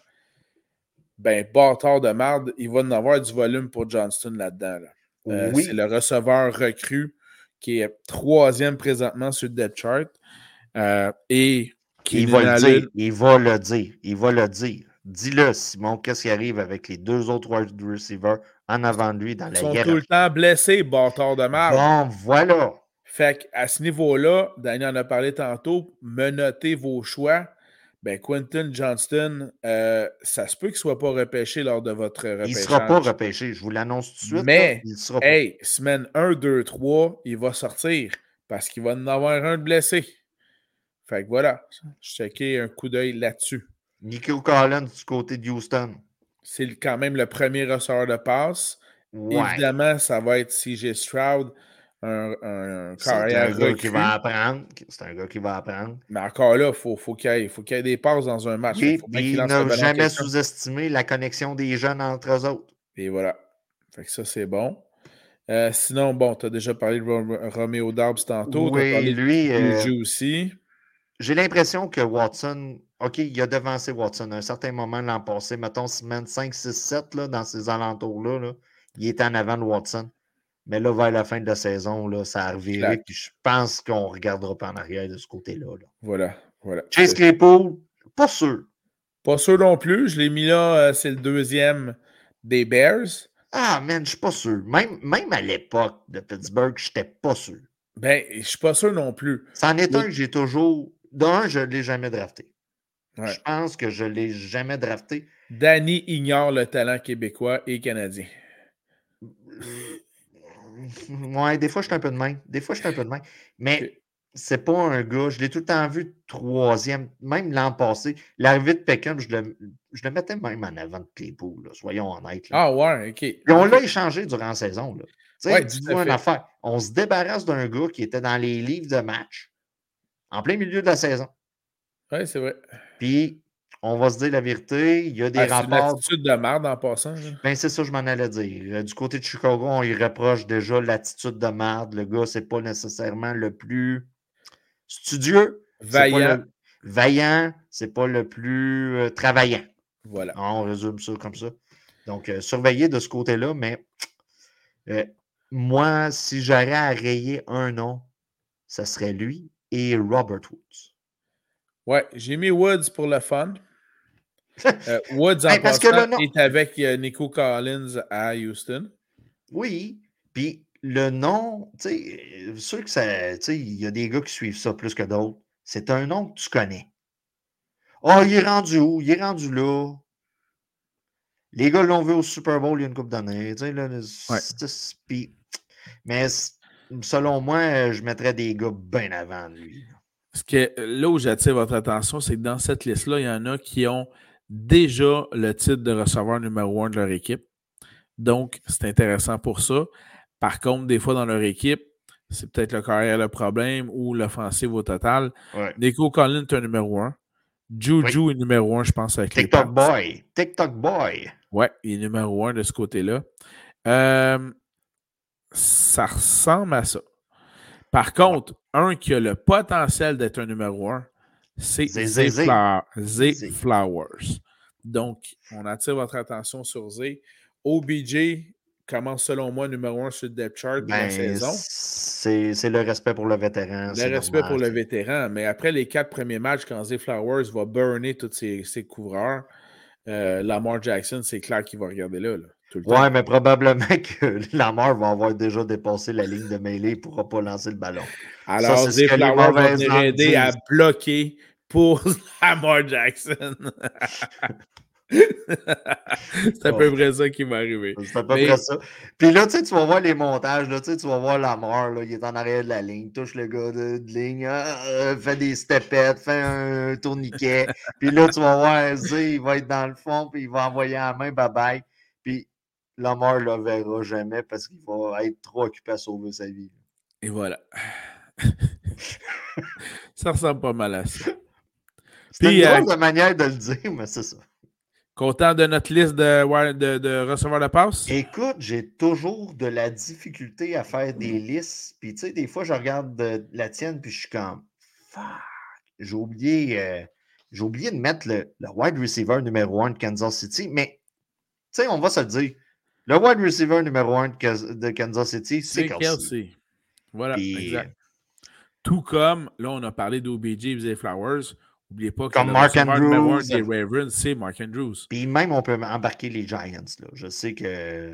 ben, bâtard de marde, il va en avoir du volume pour Johnston là-dedans. Là. Oui. C'est le receveur recru qui est 3e présentement sur le depth chart. Et il va le dire. Dis-le, Simon, qu'est-ce qui arrive avec les 2 autres wide receivers en avant de lui dans la guerre. Ils sont tout le temps blessés, bâtard de marde. Bon, voilà. Fait qu'à ce niveau-là, Danny en a parlé tantôt, menottez vos choix. Ben, Quentin Johnston, ça se peut qu'il ne soit pas repêché lors de votre repêchage. Il ne sera pas repêché, je vous l'annonce tout de suite. Mais, semaine 1, 2, 3, il va sortir parce qu'il va en avoir un de blessé. Fait que voilà, je checkais un coup d'œil là-dessus. Nico Collins du côté de Houston. C'est quand même le premier receveur de passe. Ouais. Évidemment, ça va être C.J. Stroud, un carrière recrue. C'est un gars qui va apprendre. Mais encore là, il faut qu'il y ait des passes dans un match. Et il n'a jamais sous-estimé la connexion des jeunes entre eux autres. Et voilà. Fait que ça, c'est bon. Sinon, bon, tu as déjà parlé de Romeo Doubs tantôt. Oui, lui... jeu aussi. J'ai l'impression que Watson, OK, il a devancé Watson à un certain moment l'an passé, mettons semaine 5, 6, 7, là, dans ces alentours-là, là, il était en avant de Watson. Mais là, vers la fin de la saison, là, ça a reviré, puis je pense qu'on ne regardera pas en arrière de ce côté-là. Là. Voilà. Chase Claypool, pas sûr. Pas sûr non plus. Je l'ai mis là, c'est le 2e des Bears. Ah, man, je suis pas sûr. Même à l'époque de Pittsburgh, je n'étais pas sûr. Ben, je suis pas sûr non plus. C'en est un que j'ai toujours... D'un, je ne l'ai jamais drafté. Ouais. Je pense que je ne l'ai jamais drafté. Danny ignore le talent québécois et canadien. Ouais, des fois, je suis un peu de main. Mais c'est pas un gars. Je l'ai tout le temps vu 3e, même l'an passé. L'arrivée de Peckham, je le mettais même en avant de Claypool, là, soyons honnêtes. Là. Ah ouais, OK. Et on l'a échangé durant la saison. Là. Ouais, dis-moi une affaire. On se débarrasse d'un gars qui était dans les livres de match. En plein milieu de la saison. Oui, c'est vrai. Puis, on va se dire la vérité, il y a des rapports... C'est une attitude de merde en passant. Ben, c'est ça, je m'en allais dire. Du côté de Chicago, on y reproche déjà l'attitude de merde. Le gars, c'est pas nécessairement le plus studieux. Vaillant, c'est pas le plus travaillant. Voilà. On résume ça comme ça. Donc, surveiller de ce côté-là, mais moi, si j'aurais à rayer un nom, ce serait lui. Et Robert Woods. Ouais, j'ai mis Woods pour le fun. Woods en passant est avec Nico Collins à Houston. Oui, puis le nom, tu sais, sûr que ça, tu sais, il y a des gars qui suivent ça plus que d'autres. C'est un nom que tu connais. Ah, il est rendu où? Il est rendu là. Les gars l'ont vu au Super Bowl il y a une couple d'années. Tu sais, là, ouais. Mais selon moi, je mettrais des gars bien avant lui. Parce que là où j'attire votre attention, c'est que dans cette liste-là, il y en a qui ont déjà le titre de receveur numéro 1 de leur équipe. Donc, c'est intéressant pour ça. Par contre, des fois, dans leur équipe, c'est peut-être le carrière le problème ou l'offensive au total. Ouais. Nico Collins est un numéro 1. Juju est numéro 1, je pense, avec TikTok Boy. TikTok Boy. Ouais, il est numéro 1 de ce côté-là. Ça ressemble à ça. Par contre, un qui a le potentiel d'être un numéro 1, c'est Zay Flowers. Donc, on attire votre attention sur Zay. OBJ commence, selon moi, numéro 1 sur le depth chart de la saison. C'est le respect pour le vétéran. Le respect normal pour le vétéran. Mais après les 4 premiers matchs, quand Zay Flowers va burner tous ses couvreurs, Lamar Jackson, c'est clair qu'il va regarder là. Oui, mais probablement que Lamar va avoir déjà dépassé la ligne de mêlée et ne pourra pas lancer le ballon. Alors, Zay Flowers va venir aider à bloquer pour Lamar Jackson. C'est à peu près ça qui m'est arrivé. C'est à peu près ça. Puis là, tu vas voir les montages. Là, tu vas voir Lamar. Là, il est en arrière de la ligne. Touche le gars de ligne. Fait des stepettes. Fait un tourniquet. Puis là, tu vas voir Zay. Il va être dans le fond. Puis il va envoyer à la main. Bye-bye. Puis Lamar ne le verra jamais parce qu'il va être trop occupé à sauver sa vie. Et voilà. Ça ressemble pas mal à ça. C'est une drôle de manière de le dire, mais c'est ça. Content de notre liste de receveurs de passe? Écoute, j'ai toujours de la difficulté à faire des listes. Puis tu sais, des fois, je regarde la tienne puis je suis comme « Fuck! » J'ai oublié de mettre le wide receiver numéro 1 de Kansas City, mais tu sais, on va se le dire. Le wide receiver numéro 1 de Kansas City, c'est Kelsey. Voilà, exact. Tout comme, là, on a parlé d'OBJ et Zay Flowers. N'oubliez pas que le receveur numéro 1 des Ravens, c'est Mark Andrews. Puis même, on peut embarquer les Giants. Là. Je sais que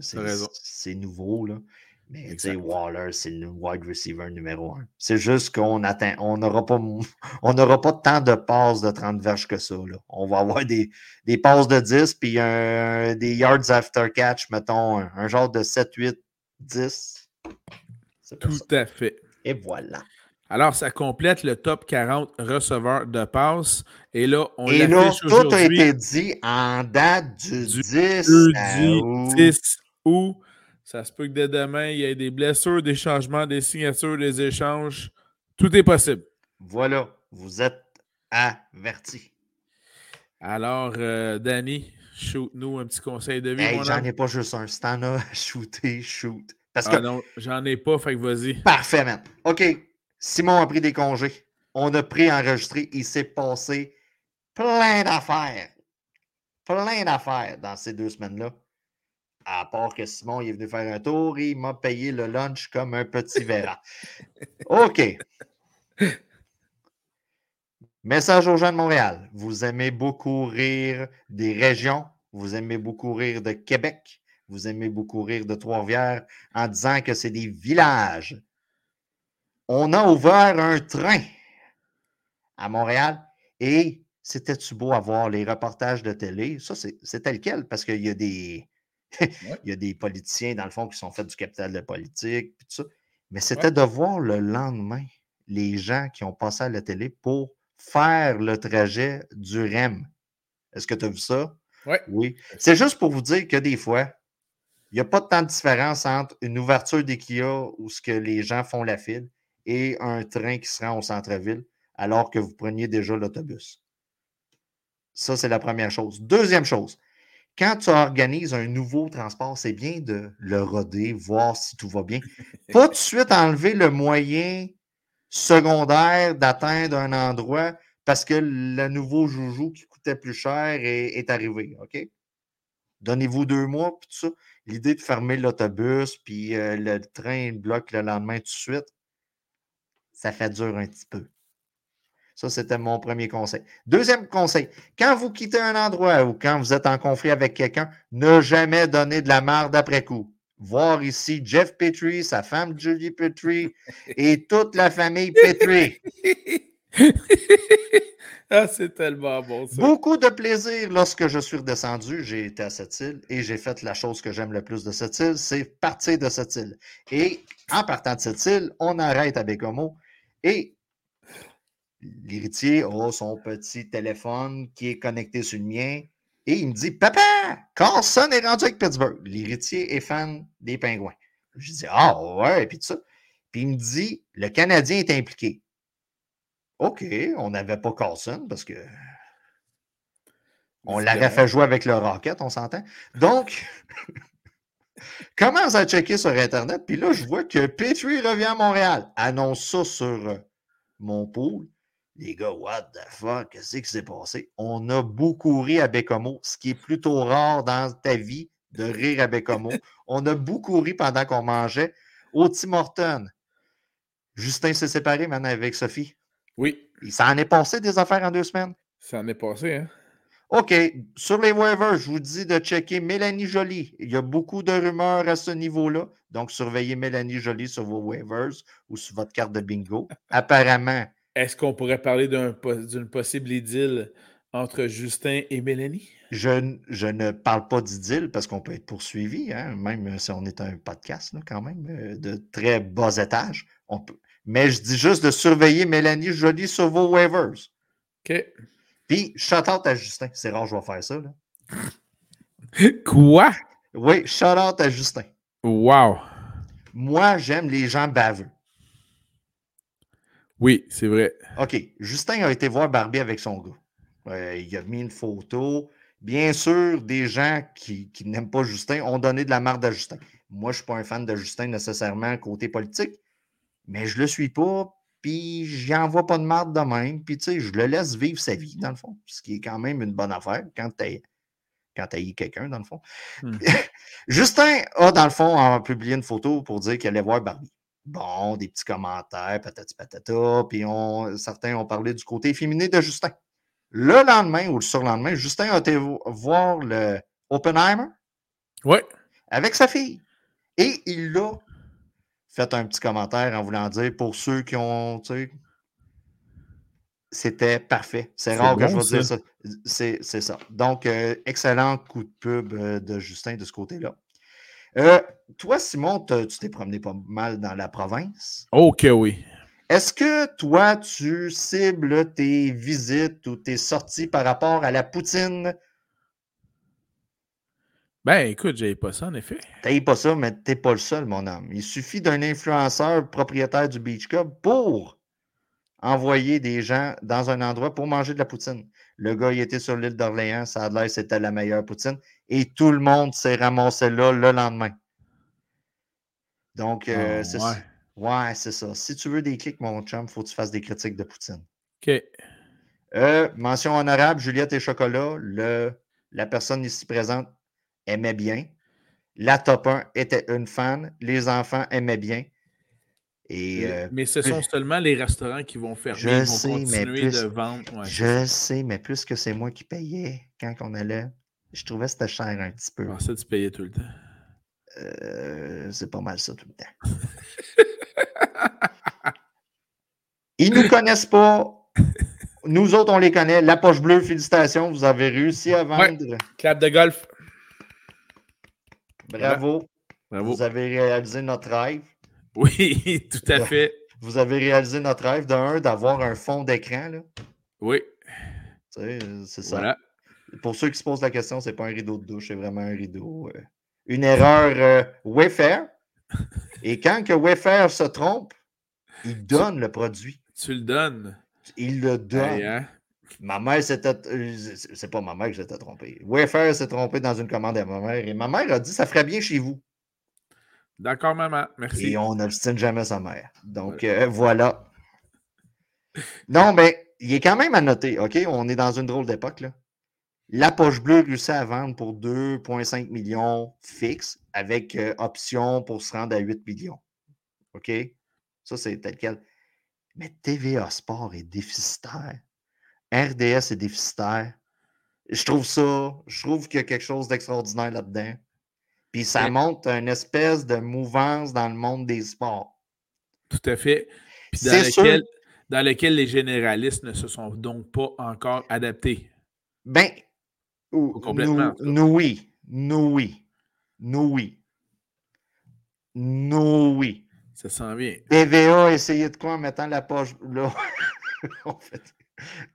c'est nouveau, là. Mais tu sais, Waller, c'est le wide receiver numéro 1. C'est juste qu'on attend. On n'aura pas tant de passes de 30 verges que ça. Là. On va avoir des passes de 10 puis des yards after catch, mettons, un genre de 7, 8, 10. Tout à fait. Et voilà. Alors, ça complète le top 40 receveurs de passe. Et là, tout a été dit en date du 10 août. Ça se peut que dès demain, il y ait des blessures, des changements, des signatures, des échanges. Tout est possible. Voilà, vous êtes avertis. Alors, Danny, shoot-nous un petit conseil de vie. Hey, j'en ai pas juste un. Si t'en as à shooter, shoot. Non, j'en ai pas, fait que vas-y. Parfait, man. OK, Simon a pris des congés. On a pré-enregistré. Il s'est passé plein d'affaires. Plein d'affaires dans ces 2 semaines-là. À part que Simon il est venu faire un tour et il m'a payé le lunch comme un petit verra. OK. Message aux gens de Montréal. Vous aimez beaucoup rire des régions. Vous aimez beaucoup rire de Québec. Vous aimez beaucoup rire de Trois-Rivières en disant que c'est des villages. On a ouvert un train à Montréal et c'était-tu beau à voir les reportages de télé? Ça, c'est tel quel parce qu'il y a des... Il y a des politiciens, dans le fond, qui sont faits du capital de politique, puis tout ça. Mais c'était de voir le lendemain les gens qui ont passé à la télé pour faire le trajet du REM. Est-ce que tu as vu ça? Ouais. Oui. C'est juste pour vous dire que des fois, il n'y a pas tant de différence entre une ouverture des kiosques où ce que les gens font la file et un train qui se rend au centre-ville alors que vous preniez déjà l'autobus. Ça, c'est la première chose. Deuxième chose. Quand tu organises un nouveau transport, c'est bien de le roder, voir si tout va bien. Pas tout de suite enlever le moyen secondaire d'atteindre un endroit parce que le nouveau joujou qui coûtait plus cher est arrivé. OK? Donnez-vous 2 mois, puis tout ça. L'idée de fermer l'autobus, puis le train bloque le lendemain tout de suite, ça fait dur un petit peu. Ça, c'était mon premier conseil. Deuxième conseil, quand vous quittez un endroit ou quand vous êtes en conflit avec quelqu'un, ne jamais donner de la marde après coup. Voir ici Jeff Petrie, sa femme Julie Petrie et toute la famille Petrie. Ah, c'est tellement bon ça. Beaucoup de plaisir lorsque je suis redescendu. J'ai été à cette île et j'ai fait la chose que j'aime le plus de cette île, c'est partir de cette île. Et en partant de cette île, on arrête à Bécomo et l'héritier a son petit téléphone qui est connecté sur le mien et il me dit « Papa, Carson est rendu avec Pittsburgh. » L'héritier est fan des Pingouins. Je dis « Ah ouais, puis tout ça. » Puis il me dit « Le Canadien est impliqué. » OK, on n'avait pas Carson parce que on l'aurait fait jouer avec le Rocket, on s'entend. Donc, commence à checker sur Internet, puis là, je vois que Petrie revient à Montréal. Annonce ça sur mon pool. Les gars, what the fuck, qu'est-ce qui s'est passé? On a beaucoup ri à Bécomo, ce qui est plutôt rare dans ta vie de rire à Bécomo. On a beaucoup ri pendant qu'on mangeait au Tim Hortons. Justin s'est séparé maintenant avec Sophie. Oui. Il s'en est passé des affaires en 2 semaines. Ça en est passé, hein? OK. Sur les waivers, je vous dis de checker Mélanie Joly. Il y a beaucoup de rumeurs à ce niveau-là. Donc, surveillez Mélanie Joly sur vos waivers ou sur votre carte de bingo. Apparemment. Est-ce qu'on pourrait parler d'une possible idylle entre Justin et Mélanie? Je ne parle pas d'idylle parce qu'on peut être poursuivi, hein, même si on est un podcast, là, quand même, de très bas étage. On peut... Mais je dis juste de surveiller Mélanie Joly sur vos waivers. OK. Puis, shout-out à Justin. C'est rare, je vais faire ça, là. Quoi? Oui, shout-out à Justin. Wow. Moi, j'aime les gens baveux. Oui, c'est vrai. OK. Justin a été voir Barbie avec son gars. Il a mis une photo. Bien sûr, des gens qui n'aiment pas Justin ont donné de la marde à Justin. Moi, je ne suis pas un fan de Justin nécessairement côté politique, mais je ne le suis pas. Puis, j'y envoie pas de marde de même. Puis, tu sais, je le laisse vivre sa vie, dans le fond. Ce qui est quand même une bonne affaire quand t'haïs quelqu'un, dans le fond. Mm. Justin a, dans le fond, publié une photo pour dire qu'il allait voir Barbie. Bon, des petits commentaires, patati patata. Puis, certains ont parlé du côté féminin de Justin. Le lendemain ou le surlendemain, Justin a été voir le Oppenheimer. Oui. Avec sa fille. Et il l'a. Faites un petit commentaire en voulant dire pour ceux qui ont, tu sais, c'était parfait. C'est rare bon, que je vais dire ça. C'est ça. Donc, excellent coup de pub de Justin de ce côté-là. Toi, Simon, tu t'es promené pas mal dans la province. OK, oui. Est-ce que toi, tu cibles tes visites ou tes sorties par rapport à la poutine? Ben, écoute, j'avais pas ça, en effet. T'avais pas ça, mais t'es pas le seul, mon homme. Il suffit d'un influenceur propriétaire du Beach Club pour envoyer des gens dans un endroit pour manger de la poutine. Le gars, il était sur l'île d'Orléans, ça a l'air que c'était la meilleure poutine, et tout le monde s'est ramassé là le lendemain. Donc, c'est ouais. Ouais, c'est ça. Si tu veux des clics, mon chum, faut que tu fasses des critiques de poutine. OK. Mention honorable, Juliette et Chocolat, la personne ici présente aimait bien. La top 1 était une fan. Les enfants aimaient bien. Et, mais ce sont seulement les restaurants qui vont fermer. Ils vont continuer de vendre. Ouais. Je sais, mais plus que c'est moi qui payais quand on allait, je trouvais que c'était cher un petit peu. Ah, ça, tu payais tout le temps. C'est pas mal ça tout le temps. Ils nous connaissent pas. Nous autres, on les connaît. La poche bleue, félicitations. Vous avez réussi à vendre. Ouais. Clap de golf. Bravo. Bravo. Vous avez réalisé notre rêve. Oui, tout à fait. Vous avez réalisé notre rêve d'avoir un fond d'écran. Là. Oui. Tu sais, c'est ça. Voilà. Pour ceux qui se posent la question, c'est pas un rideau de douche, c'est vraiment un rideau. Une erreur Wayfair. Et quand que Wayfair se trompe, il donne le produit. Tu le donnes. Il le donne. Allez, hein? Ma mère s'était... C'est pas ma mère que j'étais trompé. Wayfair s'est trompé dans une commande à ma mère. Et ma mère a dit, ça ferait bien chez vous. D'accord, maman. Merci. Et on n'obstine jamais sa mère. Donc, voilà. Non, mais il est quand même à noter. OK? On est dans une drôle d'époque, là. La poche bleue réussit à vendre pour 2,5 millions fixe avec option pour se rendre à 8 millions. OK? Ça, c'est tel quel. Mais TVA Sport est déficitaire. RDS est déficitaire. Je trouve ça, je trouve qu'il y a quelque chose d'extraordinaire là-dedans. Puis ça montre une espèce de mouvance dans le monde des sports. Tout à fait. Puis dans lequel les généralistes ne se sont donc pas encore adaptés. Ben, complètement. Oui. Ça s'en vient. TVA a essayé de quoi en mettant la poche là? En fait,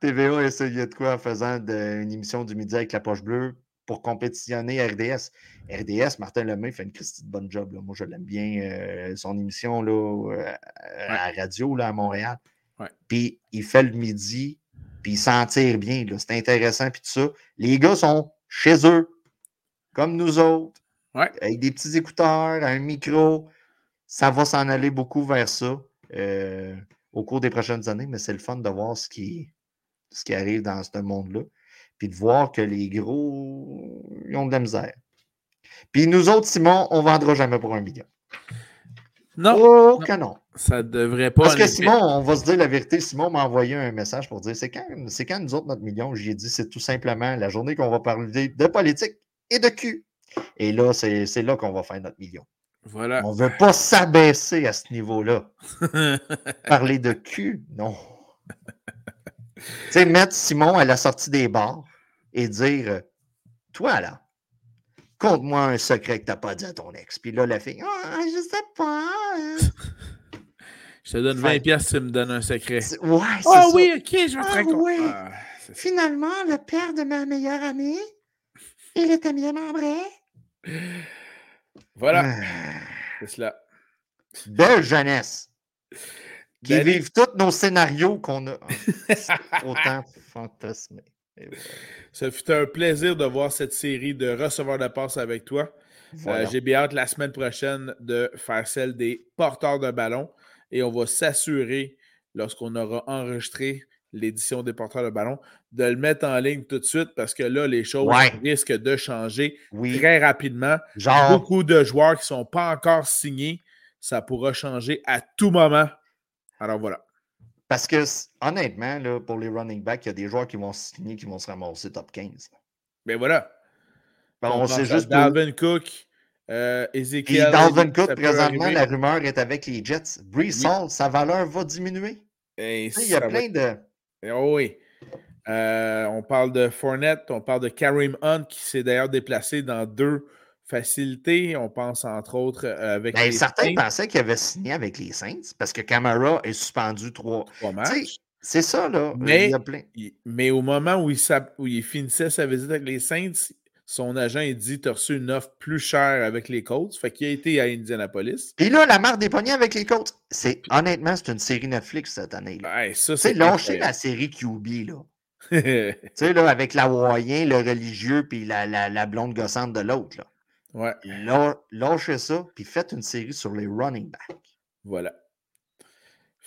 TVA essayait de quoi en faisant une émission du midi avec la poche bleue pour compétitionner RDS. RDS, Martin Lemay fait une Christie de bonne job. Là. Moi, je l'aime bien. Son émission là, à la radio là, à Montréal. Puis il fait le midi, puis il s'en tire bien. Là. C'est intéressant, puis tout ça. Les gars sont chez eux, comme nous autres, avec des petits écouteurs, un micro. Ça va s'en aller beaucoup vers ça au cours des prochaines années, mais c'est le fun de voir ce qui arrive dans ce monde-là. Puis de voir que les gros, ils ont de la misère. Puis nous autres, Simon, on ne vendra jamais pour 1 million. Non. Oh, canon. Ça devrait pas. Parce que Simon, on va se dire la vérité, Simon m'a envoyé un message pour dire c'est quand nous autres notre million, j'y ai dit c'est tout simplement la journée qu'on va parler de politique et de cul. Et là, c'est là qu'on va faire notre million. Voilà. On ne veut pas s'abaisser à ce niveau-là. Parler de cul, non. Tu sais, mettre Simon à la sortie des bars et dire « Toi, là, conte-moi un secret que tu n'as pas dit à ton ex. » Puis là, la fille « Ah, oh, je sais pas. » Je te donne 20$ si tu me donnes un secret. Ouais, c'est ça. Ah oui, OK, je vais te raconter. Oui. Ah, finalement, le père de ma meilleure amie, il était bien membré. Voilà, c'est cela. Belle jeunesse. Qui vivent tous nos scénarios qu'on a autant fantasmés. Voilà. Ça fut un plaisir de voir cette série de receveurs de passe avec toi. Voilà. J'ai bien hâte la semaine prochaine de faire celle des porteurs de ballon et on va s'assurer, lorsqu'on aura enregistré l'édition des porteurs de ballon, de le mettre en ligne tout de suite parce que là, les choses risquent de changer très rapidement. Genre... Beaucoup de joueurs qui ne sont pas encore signés, ça pourra changer à tout moment. Alors voilà. Parce que, honnêtement, là, pour les running backs, il y a des joueurs qui vont signer, qui vont se ramasser top 15. Mais voilà. Ben, on sait juste Dalvin Cook, Ezekiel. Et Dalvin Cook, présentement, la rumeur est avec les Jets. Breece Hall, sa valeur va diminuer. Et il y a plein de... Oui. On parle de Fournette, on parle de Kareem Hunt qui s'est d'ailleurs déplacé dans 2 facilités. On pense entre autres avec les certains Saints. Pensaient qu'il avait signé avec les Saints parce que Kamara est suspendu 3 matchs. C'est ça, là. Mais, il y a plein. Mais au moment où il finissait sa visite avec les Saints, son agent a dit « T'as reçu une offre plus chère avec les Colts. » Fait qu'il a été à Indianapolis. Puis là, la marque des pognets avec les Colts, honnêtement, c'est une série Netflix cette année. Ben, ça, c'est lâcher la série QB, là. Tu sais, là, avec l'Hawaïen, le religieux, puis la blonde gossante de l'autre, là. Ouais. Lâchez ça, puis faites une série sur les running backs. Voilà.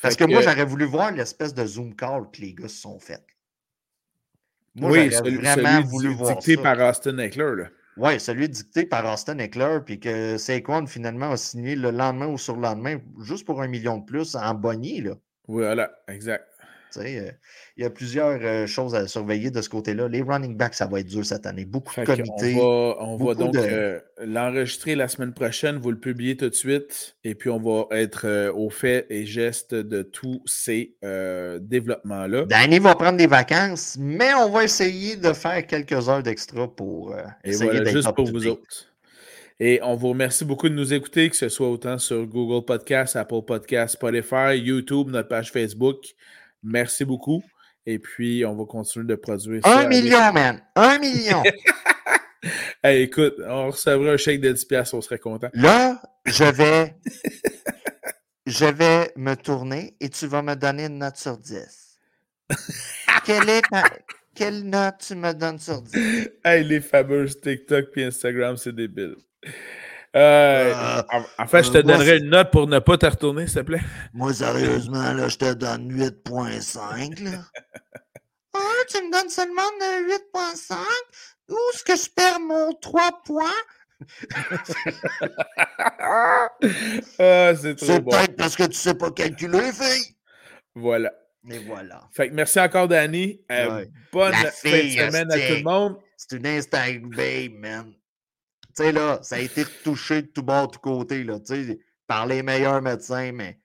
Parce que moi, j'aurais voulu voir l'espèce de zoom call que les gars se sont fait. Moi, oui, j'aurais vraiment voulu voir ça. Celui dicté par Austin Eckler, là. Oui, celui dicté par Austin Eckler, puis que Saquon, finalement, a signé le lendemain ou sur le lendemain, juste pour 1 million de plus, en bonnier, là. Oui, voilà, exact. Tu sais, il y a plusieurs choses à surveiller de ce côté-là. Les running backs, ça va être dur cette année. Beaucoup de comités. On va donc l'enregistrer la semaine prochaine, vous le publiez tout de suite, et puis on va être au fait et geste de tous ces développements-là. Danny va prendre des vacances, mais on va essayer de faire quelques heures d'extra pour essayer d'être juste pour vous autres. Et on vous remercie beaucoup de nous écouter, que ce soit autant sur Google Podcasts, Apple Podcasts, Spotify, YouTube, notre page Facebook. Merci beaucoup. Et puis, on va continuer de produire ça. 1 million, man! 1 million! Hey, écoute, on recevrait un chèque de 10$, on serait content. Là, je vais me tourner et tu vas me donner une note sur 10. Quelle note tu me donnes sur 10? Hey, les fameuses TikTok et Instagram, c'est débile. En fait, je te donnerais une note pour ne pas te retourner, s'il te plaît. Moi, sérieusement, là, je te donne 8.5. Là. Tu me donnes seulement 8.5? Où est-ce que je perds mon 3 points? C'est trop bon. Peut-être parce que tu ne sais pas calculer, fille. Voilà. Mais voilà. Fait que merci encore, Danny. Bonne fin de semaine à tout le monde. C'est une Instagram babe, man. Tu sais, là, ça a été touché de tout bord, de tout côté, là, tu sais, par les meilleurs médecins, mais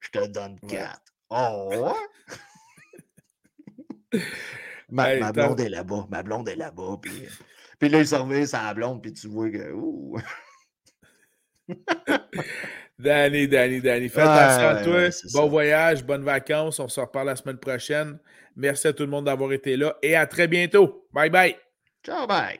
je te donne 4. Oh, ouais? Ma blonde est là-bas, puis là, il surveille sa blonde, puis tu vois que, ouh! Danny. Fais attention à toi. Bon voyage, bonnes vacances. On se reparle la semaine prochaine. Merci à tout le monde d'avoir été là et à très bientôt. Bye bye. Ciao, bye.